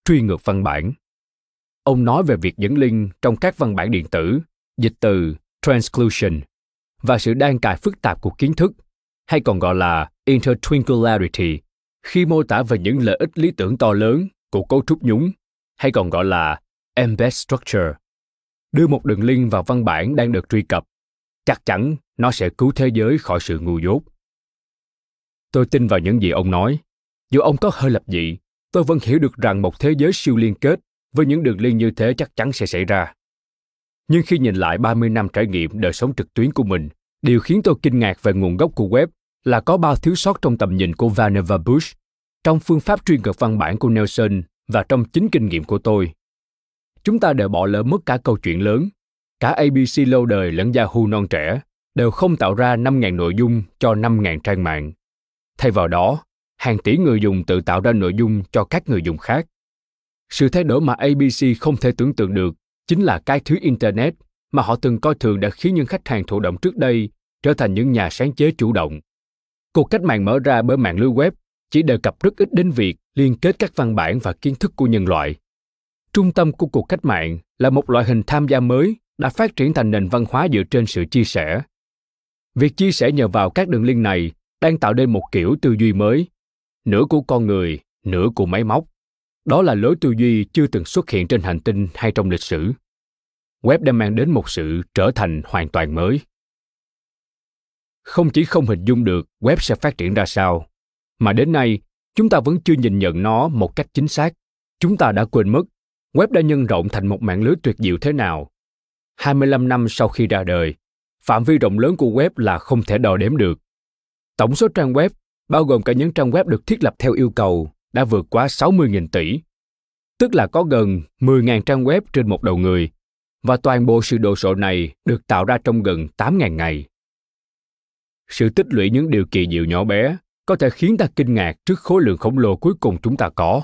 truy ngược văn bản. Ông nói về việc dẫn link trong các văn bản điện tử, dịch từ Transclusion, và sự đan cài phức tạp của kiến thức, hay còn gọi là intertwincularity, khi mô tả về những lợi ích lý tưởng to lớn của cấu trúc nhúng, hay còn gọi là embed structure. Đưa một đường link vào văn bản đang được truy cập, chắc chắn nó sẽ cứu thế giới khỏi sự ngu dốt. Tôi tin vào những gì ông nói. Dù ông có hơi lập dị, tôi vẫn hiểu được rằng một thế giới siêu liên kết với những đường link như thế chắc chắn sẽ xảy ra. Nhưng khi nhìn lại ba mươi năm trải nghiệm đời sống trực tuyến của mình, điều khiến tôi kinh ngạc về nguồn gốc của web là có bao thiếu sót trong tầm nhìn của Vannevar Bush, trong phương pháp truy cập văn bản của Nelson và trong chính kinh nghiệm của tôi. Chúng ta đều bỏ lỡ mất cả câu chuyện lớn. Cả a bê xê lâu đời lẫn Yahoo non trẻ đều không tạo ra năm nghìn nội dung cho năm nghìn trang mạng. Thay vào đó, hàng tỷ người dùng tự tạo ra nội dung cho các người dùng khác. Sự thay đổi mà a bê xê không thể tưởng tượng được chính là cái thứ Internet mà họ từng coi thường đã khiến những khách hàng thụ động trước đây trở thành những nhà sáng chế chủ động. Cuộc cách mạng mở ra bởi mạng lưới web chỉ đề cập rất ít đến việc liên kết các văn bản và kiến thức của nhân loại. Trung tâm của cuộc cách mạng là một loại hình tham gia mới đã phát triển thành nền văn hóa dựa trên sự chia sẻ. Việc chia sẻ nhờ vào các đường link này đang tạo nên một kiểu tư duy mới, nửa của con người, nửa của máy móc. Đó là lối tư duy chưa từng xuất hiện trên hành tinh hay trong lịch sử. Web đã mang đến một sự trở thành hoàn toàn mới. Không chỉ không hình dung được web sẽ phát triển ra sao, mà đến nay chúng ta vẫn chưa nhìn nhận nó một cách chính xác. Chúng ta đã quên mất web đã nhân rộng thành một mạng lưới tuyệt diệu thế nào. hai mươi lăm năm sau khi ra đời, phạm vi rộng lớn của web là không thể đo đếm được. Tổng số trang web, bao gồm cả những trang web được thiết lập theo yêu cầu, đã vượt quá sáu mươi nghìn tỷ, tức là có gần mười nghìn trang web trên một đầu người, và toàn bộ sự đồ sộ này được tạo ra trong gần tám nghìn ngày. Sự tích lũy những điều kỳ diệu nhỏ bé có thể khiến ta kinh ngạc trước khối lượng khổng lồ cuối cùng chúng ta có.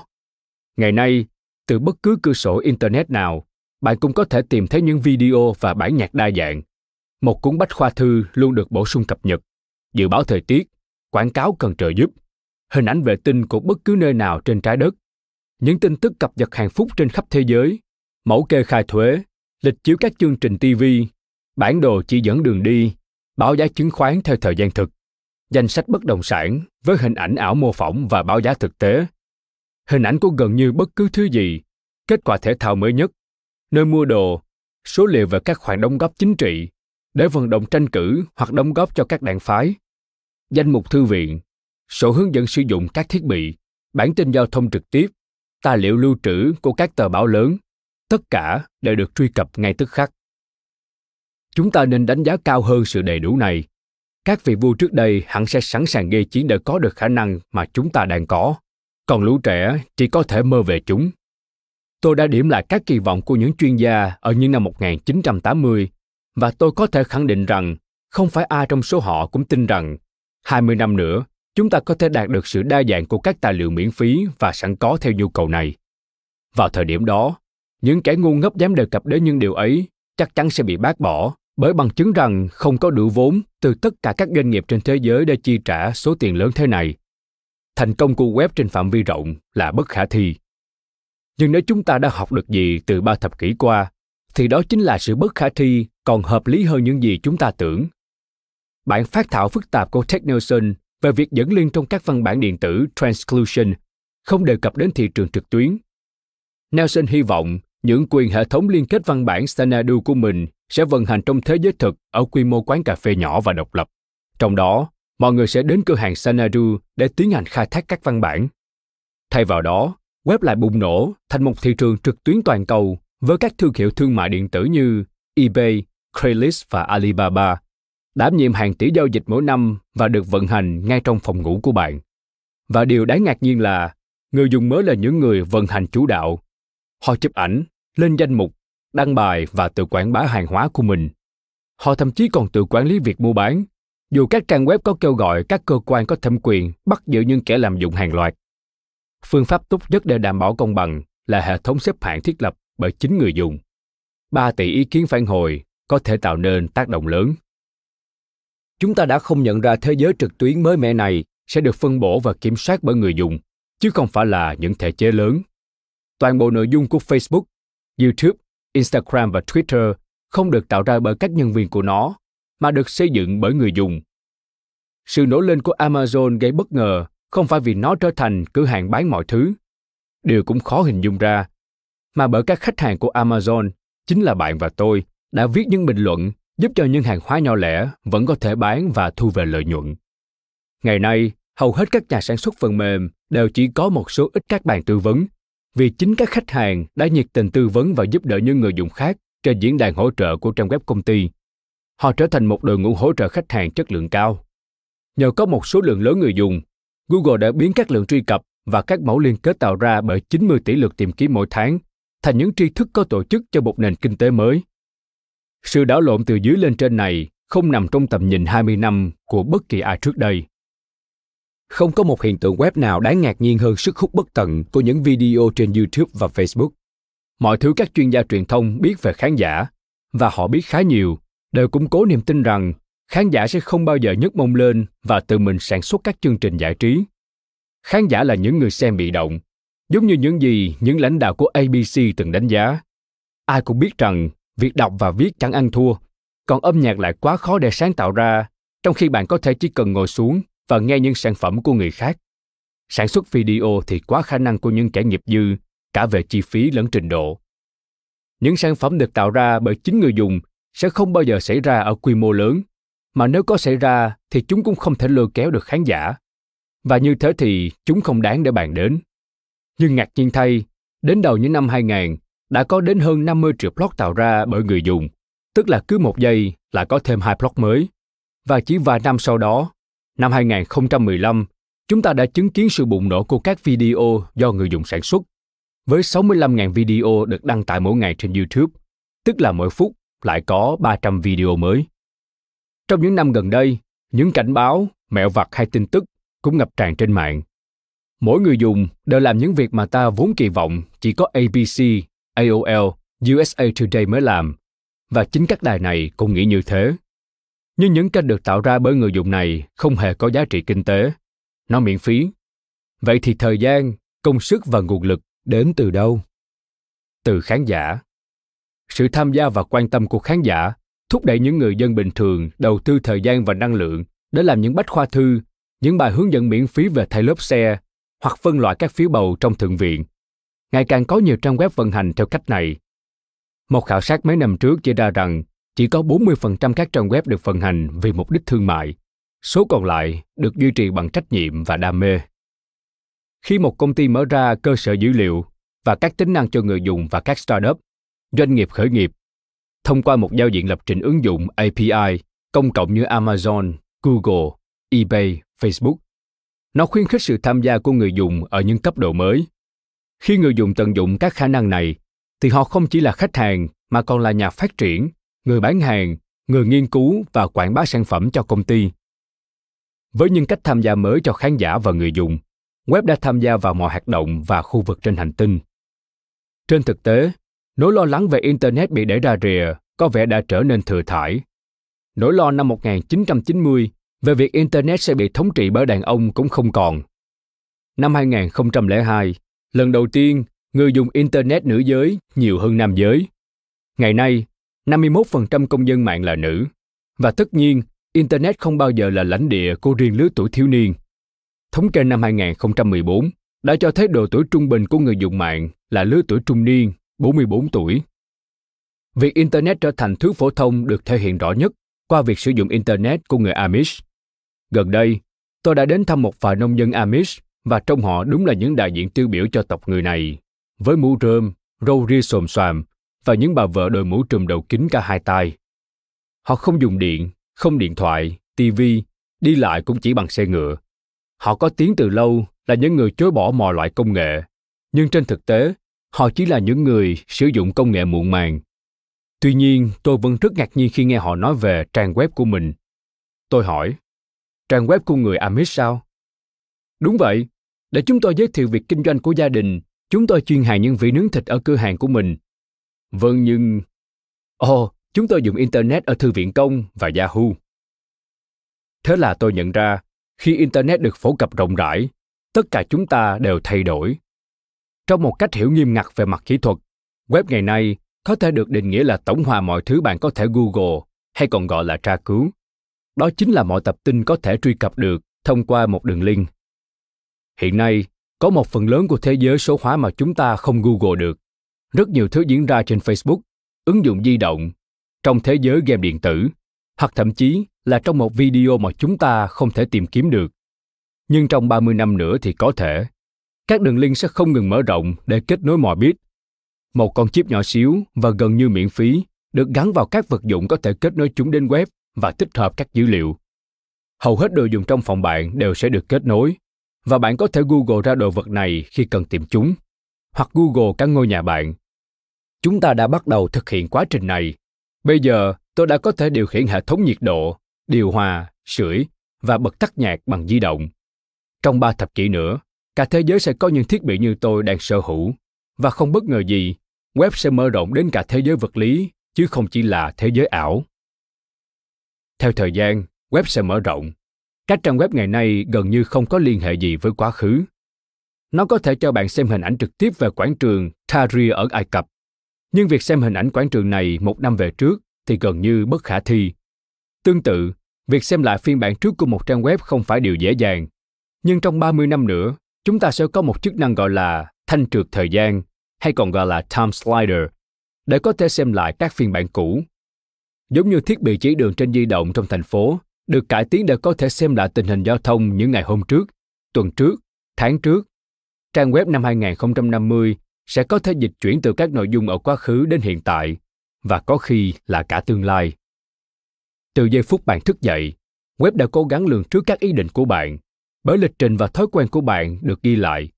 Ngày nay, từ bất cứ cửa sổ Internet nào, bạn cũng có thể tìm thấy những video và bản nhạc đa dạng. Một cuốn bách khoa thư luôn được bổ sung cập nhật, dự báo thời tiết, quảng cáo cần trợ giúp, hình ảnh vệ tinh của bất cứ nơi nào trên trái đất, những tin tức cập nhật hàng phút trên khắp thế giới, mẫu kê khai thuế, lịch chiếu các chương trình ti vi, bản đồ chỉ dẫn đường đi, báo giá chứng khoán theo thời gian thực, danh sách bất động sản với hình ảnh ảo mô phỏng và báo giá thực tế, hình ảnh của gần như bất cứ thứ gì, kết quả thể thao mới nhất, nơi mua đồ, số liệu về các khoản đóng góp chính trị, để vận động tranh cử hoặc đóng góp cho các đảng phái, danh mục thư viện, sổ hướng dẫn sử dụng các thiết bị, bản tin giao thông trực tiếp, tài liệu lưu trữ của các tờ báo lớn, tất cả đều được truy cập ngay tức khắc. Chúng ta nên đánh giá cao hơn sự đầy đủ này. Các vị vua trước đây hẳn sẽ sẵn sàng gây chiến để có được khả năng mà chúng ta đang có, còn lũ trẻ chỉ có thể mơ về chúng. Tôi đã điểm lại các kỳ vọng của những chuyên gia ở những năm một nghìn chín trăm tám mươi, và tôi có thể khẳng định rằng không phải ai trong số họ cũng tin rằng hai mươi năm nữa chúng ta có thể đạt được sự đa dạng của các tài liệu miễn phí và sẵn có theo nhu cầu này. Vào thời điểm đó, những kẻ ngu ngốc dám đề cập đến những điều ấy chắc chắn sẽ bị bác bỏ bởi bằng chứng rằng không có đủ vốn từ tất cả các doanh nghiệp trên thế giới để chi trả số tiền lớn thế này. Thành công của web trên phạm vi rộng là bất khả thi. Nhưng nếu chúng ta đã học được gì từ ba thập kỷ qua, thì đó chính là sự bất khả thi còn hợp lý hơn những gì chúng ta tưởng. Bản phát thảo phức tạp của Ted Nelson về việc dẫn link trong các văn bản điện tử Transclusion không đề cập đến thị trường trực tuyến. Nelson hy vọng những quyền hệ thống liên kết văn bản Xanadu của mình sẽ vận hành trong thế giới thực ở quy mô quán cà phê nhỏ và độc lập. Trong đó, mọi người sẽ đến cửa hàng Xanadu để tiến hành khai thác các văn bản. Thay vào đó, web lại bùng nổ thành một thị trường trực tuyến toàn cầu với các thương hiệu thương mại điện tử như eBay, Craigslist và Alibaba, đảm nhiệm hàng tỷ giao dịch mỗi năm và được vận hành ngay trong phòng ngủ của bạn. Và điều đáng ngạc nhiên là, người dùng mới là những người vận hành chủ đạo. Họ chụp ảnh, lên danh mục, đăng bài và tự quảng bá hàng hóa của mình. Họ thậm chí còn tự quản lý việc mua bán, dù các trang web có kêu gọi các cơ quan có thẩm quyền bắt giữ những kẻ lạm dụng hàng loạt. Phương pháp tốt nhất để đảm bảo công bằng là hệ thống xếp hạng thiết lập bởi chính người dùng. ba tỷ ý kiến phản hồi có thể tạo nên tác động lớn. Chúng ta đã không nhận ra thế giới trực tuyến mới mẻ này sẽ được phân bổ và kiểm soát bởi người dùng, chứ không phải là những thể chế lớn. Toàn bộ nội dung của Facebook, YouTube, Instagram và Twitter không được tạo ra bởi các nhân viên của nó, mà được xây dựng bởi người dùng. Sự nổi lên của Amazon gây bất ngờ không phải vì nó trở thành cửa hàng bán mọi thứ, điều cũng khó hình dung ra, mà bởi các khách hàng của Amazon, chính là bạn và tôi, đã viết những bình luận giúp cho những hàng hóa nhỏ lẻ vẫn có thể bán và thu về lợi nhuận. Ngày nay, hầu hết các nhà sản xuất phần mềm đều chỉ có một số ít các bàn tư vấn, vì chính các khách hàng đã nhiệt tình tư vấn và giúp đỡ những người dùng khác trên diễn đàn hỗ trợ của trang web công ty. Họ trở thành một đội ngũ hỗ trợ khách hàng chất lượng cao. Nhờ có một số lượng lớn người dùng, Google đã biến các lượng truy cập và các mẫu liên kết tạo ra bởi chín mươi tỷ lượt tìm kiếm mỗi tháng thành những tri thức có tổ chức cho một nền kinh tế mới. Sự đảo lộn từ dưới lên trên này không nằm trong tầm nhìn hai mươi năm của bất kỳ ai trước đây. Không có một hiện tượng web nào đáng ngạc nhiên hơn sức hút bất tận của những video trên YouTube và Facebook. Mọi thứ các chuyên gia truyền thông biết về khán giả, và họ biết khá nhiều, đều củng cố niềm tin rằng khán giả sẽ không bao giờ nhấc mông lên và tự mình sản xuất các chương trình giải trí. Khán giả là những người xem bị động, giống như những gì những lãnh đạo của A B C từng đánh giá. Ai cũng biết rằng việc đọc và viết chẳng ăn thua, còn âm nhạc lại quá khó để sáng tạo ra, trong khi bạn có thể chỉ cần ngồi xuống và nghe những sản phẩm của người khác. Sản xuất video thì quá khả năng của những kẻ nghiệp dư, cả về chi phí lẫn trình độ. Những sản phẩm được tạo ra bởi chính người dùng sẽ không bao giờ xảy ra ở quy mô lớn, mà nếu có xảy ra thì chúng cũng không thể lôi kéo được khán giả. Và như thế thì chúng không đáng để bàn đến. Nhưng ngạc nhiên thay, đến đầu những năm hai nghìn, đã có đến hơn năm mươi triệu blog tạo ra bởi người dùng, tức là cứ một giây là có thêm hai blog mới. Và chỉ vài năm sau đó, năm hai nghìn không trăm mười lăm, chúng ta đã chứng kiến sự bùng nổ của các video do người dùng sản xuất, với sáu mươi lăm nghìn video được đăng tải mỗi ngày trên YouTube, tức là mỗi phút lại có ba trăm video mới. Trong những năm gần đây, những cảnh báo, mẹo vặt hay tin tức cũng ngập tràn trên mạng. Mỗi người dùng đều làm những việc mà ta vốn kỳ vọng chỉ có A B C, A O L, U S A Today mới làm, và chính các đài này cũng nghĩ như thế. Nhưng những kênh được tạo ra bởi người dùng này không hề có giá trị kinh tế. Nó miễn phí. Vậy thì thời gian, công sức và nguồn lực đến từ đâu? Từ khán giả. Sự tham gia và quan tâm của khán giả thúc đẩy những người dân bình thường đầu tư thời gian và năng lượng để làm những bách khoa thư, những bài hướng dẫn miễn phí về thay lốp xe hoặc phân loại các phiếu bầu trong thượng viện. Ngày càng có nhiều trang web vận hành theo cách này. Một khảo sát mấy năm trước chỉ ra rằng chỉ có bốn mươi phần trăm các trang web được vận hành vì mục đích thương mại, số còn lại được duy trì bằng trách nhiệm và đam mê. Khi một công ty mở ra cơ sở dữ liệu và các tính năng cho người dùng và các startup, doanh nghiệp khởi nghiệp, thông qua một giao diện lập trình ứng dụng A P I công cộng như Amazon, Google, eBay, Facebook, nó khuyến khích sự tham gia của người dùng ở những cấp độ mới. Khi người dùng tận dụng các khả năng này, thì họ không chỉ là khách hàng mà còn là nhà phát triển, người bán hàng, người nghiên cứu và quảng bá sản phẩm cho công ty. Với những cách tham gia mới cho khán giả và người dùng, web đã tham gia vào mọi hoạt động và khu vực trên hành tinh. Trên thực tế, nỗi lo lắng về Internet bị đẩy ra rìa có vẻ đã trở nên thừa thãi. Nỗi lo năm một nghìn chín trăm chín mươi về việc Internet sẽ bị thống trị bởi đàn ông cũng không còn. Năm hai nghìn không trăm lẻ hai, lần đầu tiên người dùng Internet nữ giới nhiều hơn nam giới. Ngày nay, năm mươi mốt phần trăm công dân mạng là nữ. Và tất nhiên, Internet không bao giờ là lãnh địa của riêng lứa tuổi thiếu niên. Thống kê năm hai nghìn không trăm mười bốn đã cho thấy độ tuổi trung bình của người dùng mạng là lứa tuổi trung niên, bốn mươi bốn tuổi. Việc Internet trở thành thứ phổ thông được thể hiện rõ nhất qua việc sử dụng Internet của người Amish. Gần đây, tôi đã đến thăm một vài nông dân Amish và trong họ đúng là những đại diện tiêu biểu cho tộc người này, với mũ rơm, râu ria xồm xoàm, và những bà vợ đội mũ trùm đầu kính cả hai tai. Họ không dùng điện, không điện thoại, tivi, đi lại cũng chỉ bằng xe ngựa. Họ có tiếng từ lâu là những người chối bỏ mọi loại công nghệ, nhưng trên thực tế, họ chỉ là những người sử dụng công nghệ muộn màng. Tuy nhiên, tôi vẫn rất ngạc nhiên khi nghe họ nói về trang web của mình. Tôi hỏi, trang web của người Amish sao? Đúng vậy, để chúng tôi giới thiệu việc kinh doanh của gia đình, chúng tôi chuyên hàng những vị nướng thịt ở cửa hàng của mình. Vâng nhưng... Ồ, oh, chúng tôi dùng Internet ở Thư viện Công và Yahoo. Thế là tôi nhận ra, khi Internet được phổ cập rộng rãi, tất cả chúng ta đều thay đổi. Trong một cách hiểu nghiêm ngặt về mặt kỹ thuật, web ngày nay có thể được định nghĩa là tổng hòa mọi thứ bạn có thể Google hay còn gọi là tra cứu. Đó chính là mọi tập tin có thể truy cập được thông qua một đường link. Hiện nay, có một phần lớn của thế giới số hóa mà chúng ta không Google được. Rất nhiều thứ diễn ra trên Facebook, ứng dụng di động, trong thế giới game điện tử, hoặc thậm chí là trong một video mà chúng ta không thể tìm kiếm được. Nhưng trong ba mươi năm nữa thì có thể. Các đường link sẽ không ngừng mở rộng để kết nối mọi bit. Một con chip nhỏ xíu và gần như miễn phí được gắn vào các vật dụng có thể kết nối chúng đến web và tích hợp các dữ liệu. Hầu hết đồ dùng trong phòng bạn đều sẽ được kết nối, và bạn có thể Google ra đồ vật này khi cần tìm chúng, hoặc Google cả ngôi nhà bạn. Chúng ta đã bắt đầu thực hiện quá trình này. Bây giờ, tôi đã có thể điều khiển hệ thống nhiệt độ, điều hòa, sưởi và bật tắt nhạc bằng di động. Trong ba thập kỷ nữa, cả thế giới sẽ có những thiết bị như tôi đang sở hữu, và không bất ngờ gì, web sẽ mở rộng đến cả thế giới vật lý, chứ không chỉ là thế giới ảo. Theo thời gian, web sẽ mở rộng. Các trang web ngày nay gần như không có liên hệ gì với quá khứ. Nó có thể cho bạn xem hình ảnh trực tiếp về quảng trường Tahrir ở Ai Cập, nhưng việc xem hình ảnh quảng trường này một năm về trước thì gần như bất khả thi. Tương tự, việc xem lại phiên bản trước của một trang web không phải điều dễ dàng. Nhưng trong ba mươi năm nữa, chúng ta sẽ có một chức năng gọi là thanh trượt thời gian, hay còn gọi là time slider, để có thể xem lại các phiên bản cũ. Giống như thiết bị chỉ đường trên di động trong thành phố được cải tiến để có thể xem lại tình hình giao thông những ngày hôm trước, tuần trước, tháng trước, trang web năm hai không năm không sẽ có thể dịch chuyển từ các nội dung ở quá khứ đến hiện tại, và có khi là cả tương lai. Từ giây phút bạn thức dậy, web đã cố gắng lường trước các ý định của bạn, bởi lịch trình và thói quen của bạn được ghi lại.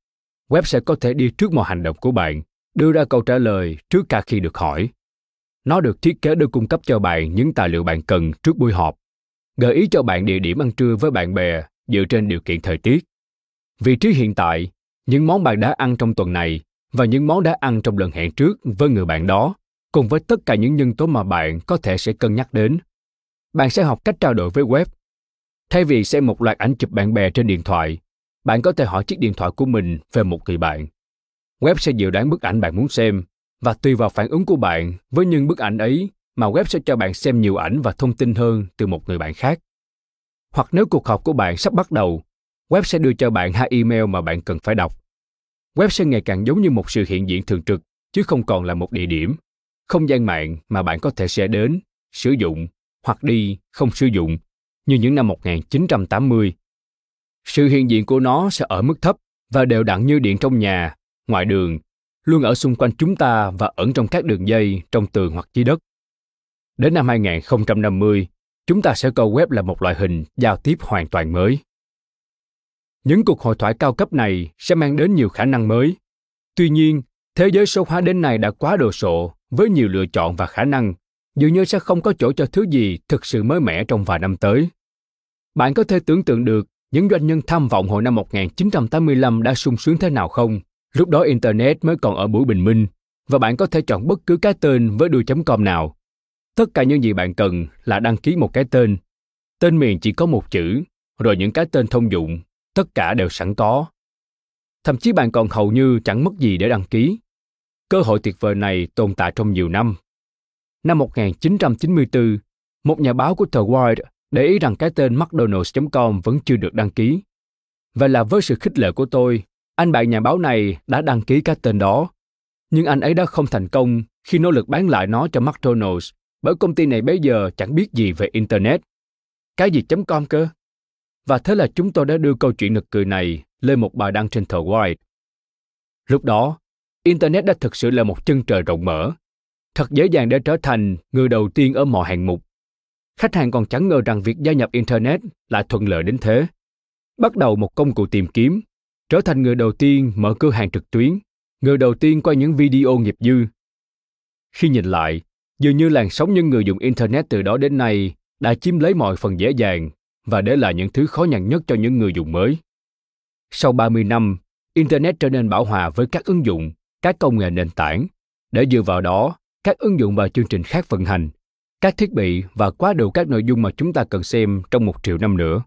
Web sẽ có thể đi trước mọi hành động của bạn, đưa ra câu trả lời trước cả khi được hỏi. Nó được thiết kế để cung cấp cho bạn những tài liệu bạn cần trước buổi họp, gợi ý cho bạn địa điểm ăn trưa với bạn bè dựa trên điều kiện thời tiết, vị trí hiện tại, những món bạn đã ăn trong tuần này và những món đã ăn trong lần hẹn trước với người bạn đó, cùng với tất cả những nhân tố mà bạn có thể sẽ cân nhắc đến. Bạn sẽ học cách trao đổi với web. Thay vì xem một loạt ảnh chụp bạn bè trên điện thoại, bạn có thể hỏi chiếc điện thoại của mình về một người bạn. Web sẽ dự đoán bức ảnh bạn muốn xem, và tùy vào phản ứng của bạn với những bức ảnh ấy mà web sẽ cho bạn xem nhiều ảnh và thông tin hơn từ một người bạn khác. Hoặc nếu cuộc họp của bạn sắp bắt đầu, web sẽ đưa cho bạn hai email mà bạn cần phải đọc. Web sẽ ngày càng giống như một sự hiện diện thường trực, chứ không còn là một địa điểm, không gian mạng mà bạn có thể sẽ đến, sử dụng hoặc đi không sử dụng, như những năm một nghìn chín trăm tám mươi. Sự hiện diện của nó sẽ ở mức thấp và đều đặn như điện trong nhà, ngoài đường, luôn ở xung quanh chúng ta và ẩn trong các đường dây, trong tường hoặc dưới đất. Đến năm hai không năm không, chúng ta sẽ coi web là một loại hình giao tiếp hoàn toàn mới. Những cuộc hội thoại cao cấp này sẽ mang đến nhiều khả năng mới. Tuy nhiên, thế giới số hóa đến nay đã quá đồ sộ với nhiều lựa chọn và khả năng, dường như sẽ không có chỗ cho thứ gì thực sự mới mẻ trong vài năm tới. Bạn có thể tưởng tượng được những doanh nhân tham vọng hồi năm một nghìn chín trăm tám mươi lăm đã sung sướng thế nào không? Lúc đó Internet mới còn ở buổi bình minh, và bạn có thể chọn bất cứ cái tên với đuôi .com nào. Tất cả những gì bạn cần là đăng ký một cái tên. Tên miền chỉ có một chữ, rồi những cái tên thông dụng, tất cả đều sẵn có. Thậm chí bạn còn hầu như chẳng mất gì để đăng ký. Cơ hội tuyệt vời này tồn tại trong nhiều năm. Năm một nghìn chín trăm chín mươi tư, một nhà báo của tờ Wired để ý rằng cái tên mcdonalds chấm com vẫn chưa được đăng ký. Vậy là với sự khích lệ của tôi, anh bạn nhà báo này đã đăng ký cái tên đó. Nhưng anh ấy đã không thành công khi nỗ lực bán lại nó cho McDonald's, bởi công ty này bây giờ chẳng biết gì về Internet. Cái gì .com cơ? Và thế là chúng tôi đã đưa câu chuyện nực cười này lên một bài đăng trên tờ Wired. Lúc đó, Internet đã thực sự là một chân trời rộng mở. Thật dễ dàng để trở thành người đầu tiên ở mọi hạng mục. Khách hàng còn chẳng ngờ rằng việc gia nhập Internet lại thuận lợi đến thế. Bắt đầu một công cụ tìm kiếm, trở thành người đầu tiên mở cửa hàng trực tuyến, người đầu tiên quay những video nghiệp dư. Khi nhìn lại, dường như làn sóng những người dùng Internet từ đó đến nay đã chiếm lấy mọi phần dễ dàng và để lại những thứ khó nhằn nhất cho những người dùng mới. Sau ba mươi năm, Internet trở nên bão hòa với các ứng dụng, các công nghệ nền tảng, để dựa vào đó, các ứng dụng và chương trình khác vận hành, các thiết bị và quá đủ các nội dung mà chúng ta cần xem trong một triệu năm nữa.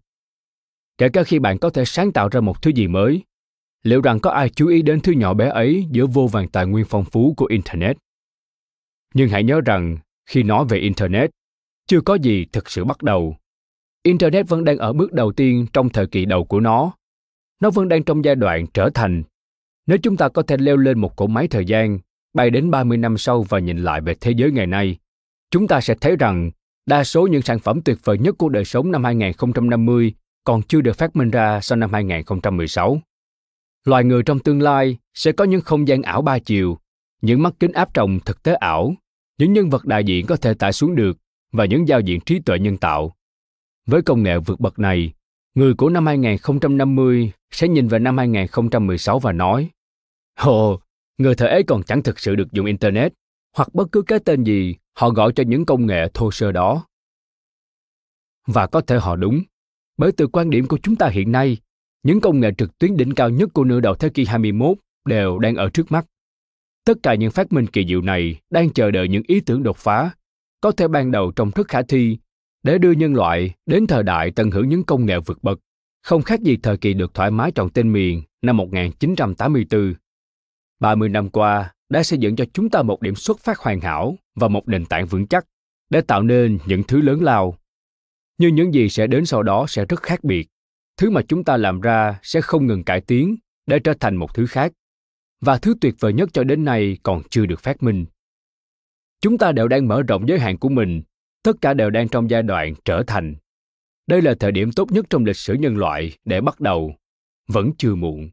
Kể cả khi bạn có thể sáng tạo ra một thứ gì mới, liệu rằng có ai chú ý đến thứ nhỏ bé ấy giữa vô vàn tài nguyên phong phú của Internet? Nhưng hãy nhớ rằng, khi nói về Internet, chưa có gì thực sự bắt đầu. Internet vẫn đang ở bước đầu tiên trong thời kỳ đầu của nó. Nó vẫn đang trong giai đoạn trở thành. Nếu chúng ta có thể leo lên một cỗ máy thời gian, bay đến ba mươi năm sau và nhìn lại về thế giới ngày nay, chúng ta sẽ thấy rằng đa số những sản phẩm tuyệt vời nhất của đời sống năm hai không năm không còn chưa được phát minh ra sau năm hai không một sáu. Loài người trong tương lai sẽ có những không gian ảo ba chiều, những mắt kính áp tròng thực tế ảo, những nhân vật đại diện có thể tải xuống được và những giao diện trí tuệ nhân tạo. Với công nghệ vượt bậc này, người của năm hai không năm không sẽ nhìn về năm hai không một sáu và nói: Ồ, người thời ấy còn chẳng thực sự được dùng Internet hoặc bất cứ cái tên gì họ gọi cho những công nghệ thô sơ đó. Và có thể họ đúng, bởi từ quan điểm của chúng ta hiện nay, những công nghệ trực tuyến đỉnh cao nhất của nửa đầu thế kỷ hai mươi mốt đều đang ở trước mắt. Tất cả những phát minh kỳ diệu này đang chờ đợi những ý tưởng đột phá, có thể ban đầu trông rất khả thi, để đưa nhân loại đến thời đại tận hưởng những công nghệ vượt bậc, không khác gì thời kỳ được thoải mái chọn tên miền năm một nghìn chín trăm tám mươi tư. ba mươi năm qua đã xây dựng cho chúng ta một điểm xuất phát hoàn hảo và một nền tảng vững chắc để tạo nên những thứ lớn lao. Nhưng những gì sẽ đến sau đó sẽ rất khác biệt. Thứ mà chúng ta làm ra sẽ không ngừng cải tiến để trở thành một thứ khác. Và thứ tuyệt vời nhất cho đến nay còn chưa được phát minh. Chúng ta đều đang mở rộng giới hạn của mình, tất cả đều đang trong giai đoạn trở thành. Đây là thời điểm tốt nhất trong lịch sử nhân loại để bắt đầu. Vẫn chưa muộn.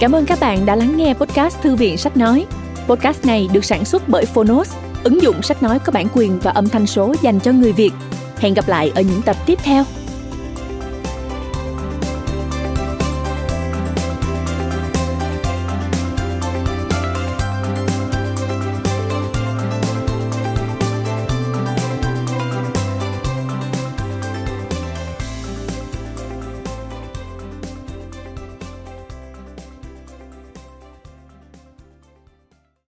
Cảm ơn các bạn đã lắng nghe podcast Thư viện Sách Nói. Podcast này được sản xuất bởi Phonos, ứng dụng sách nói có bản quyền và âm thanh số dành cho người Việt. Hẹn gặp lại ở những tập tiếp theo.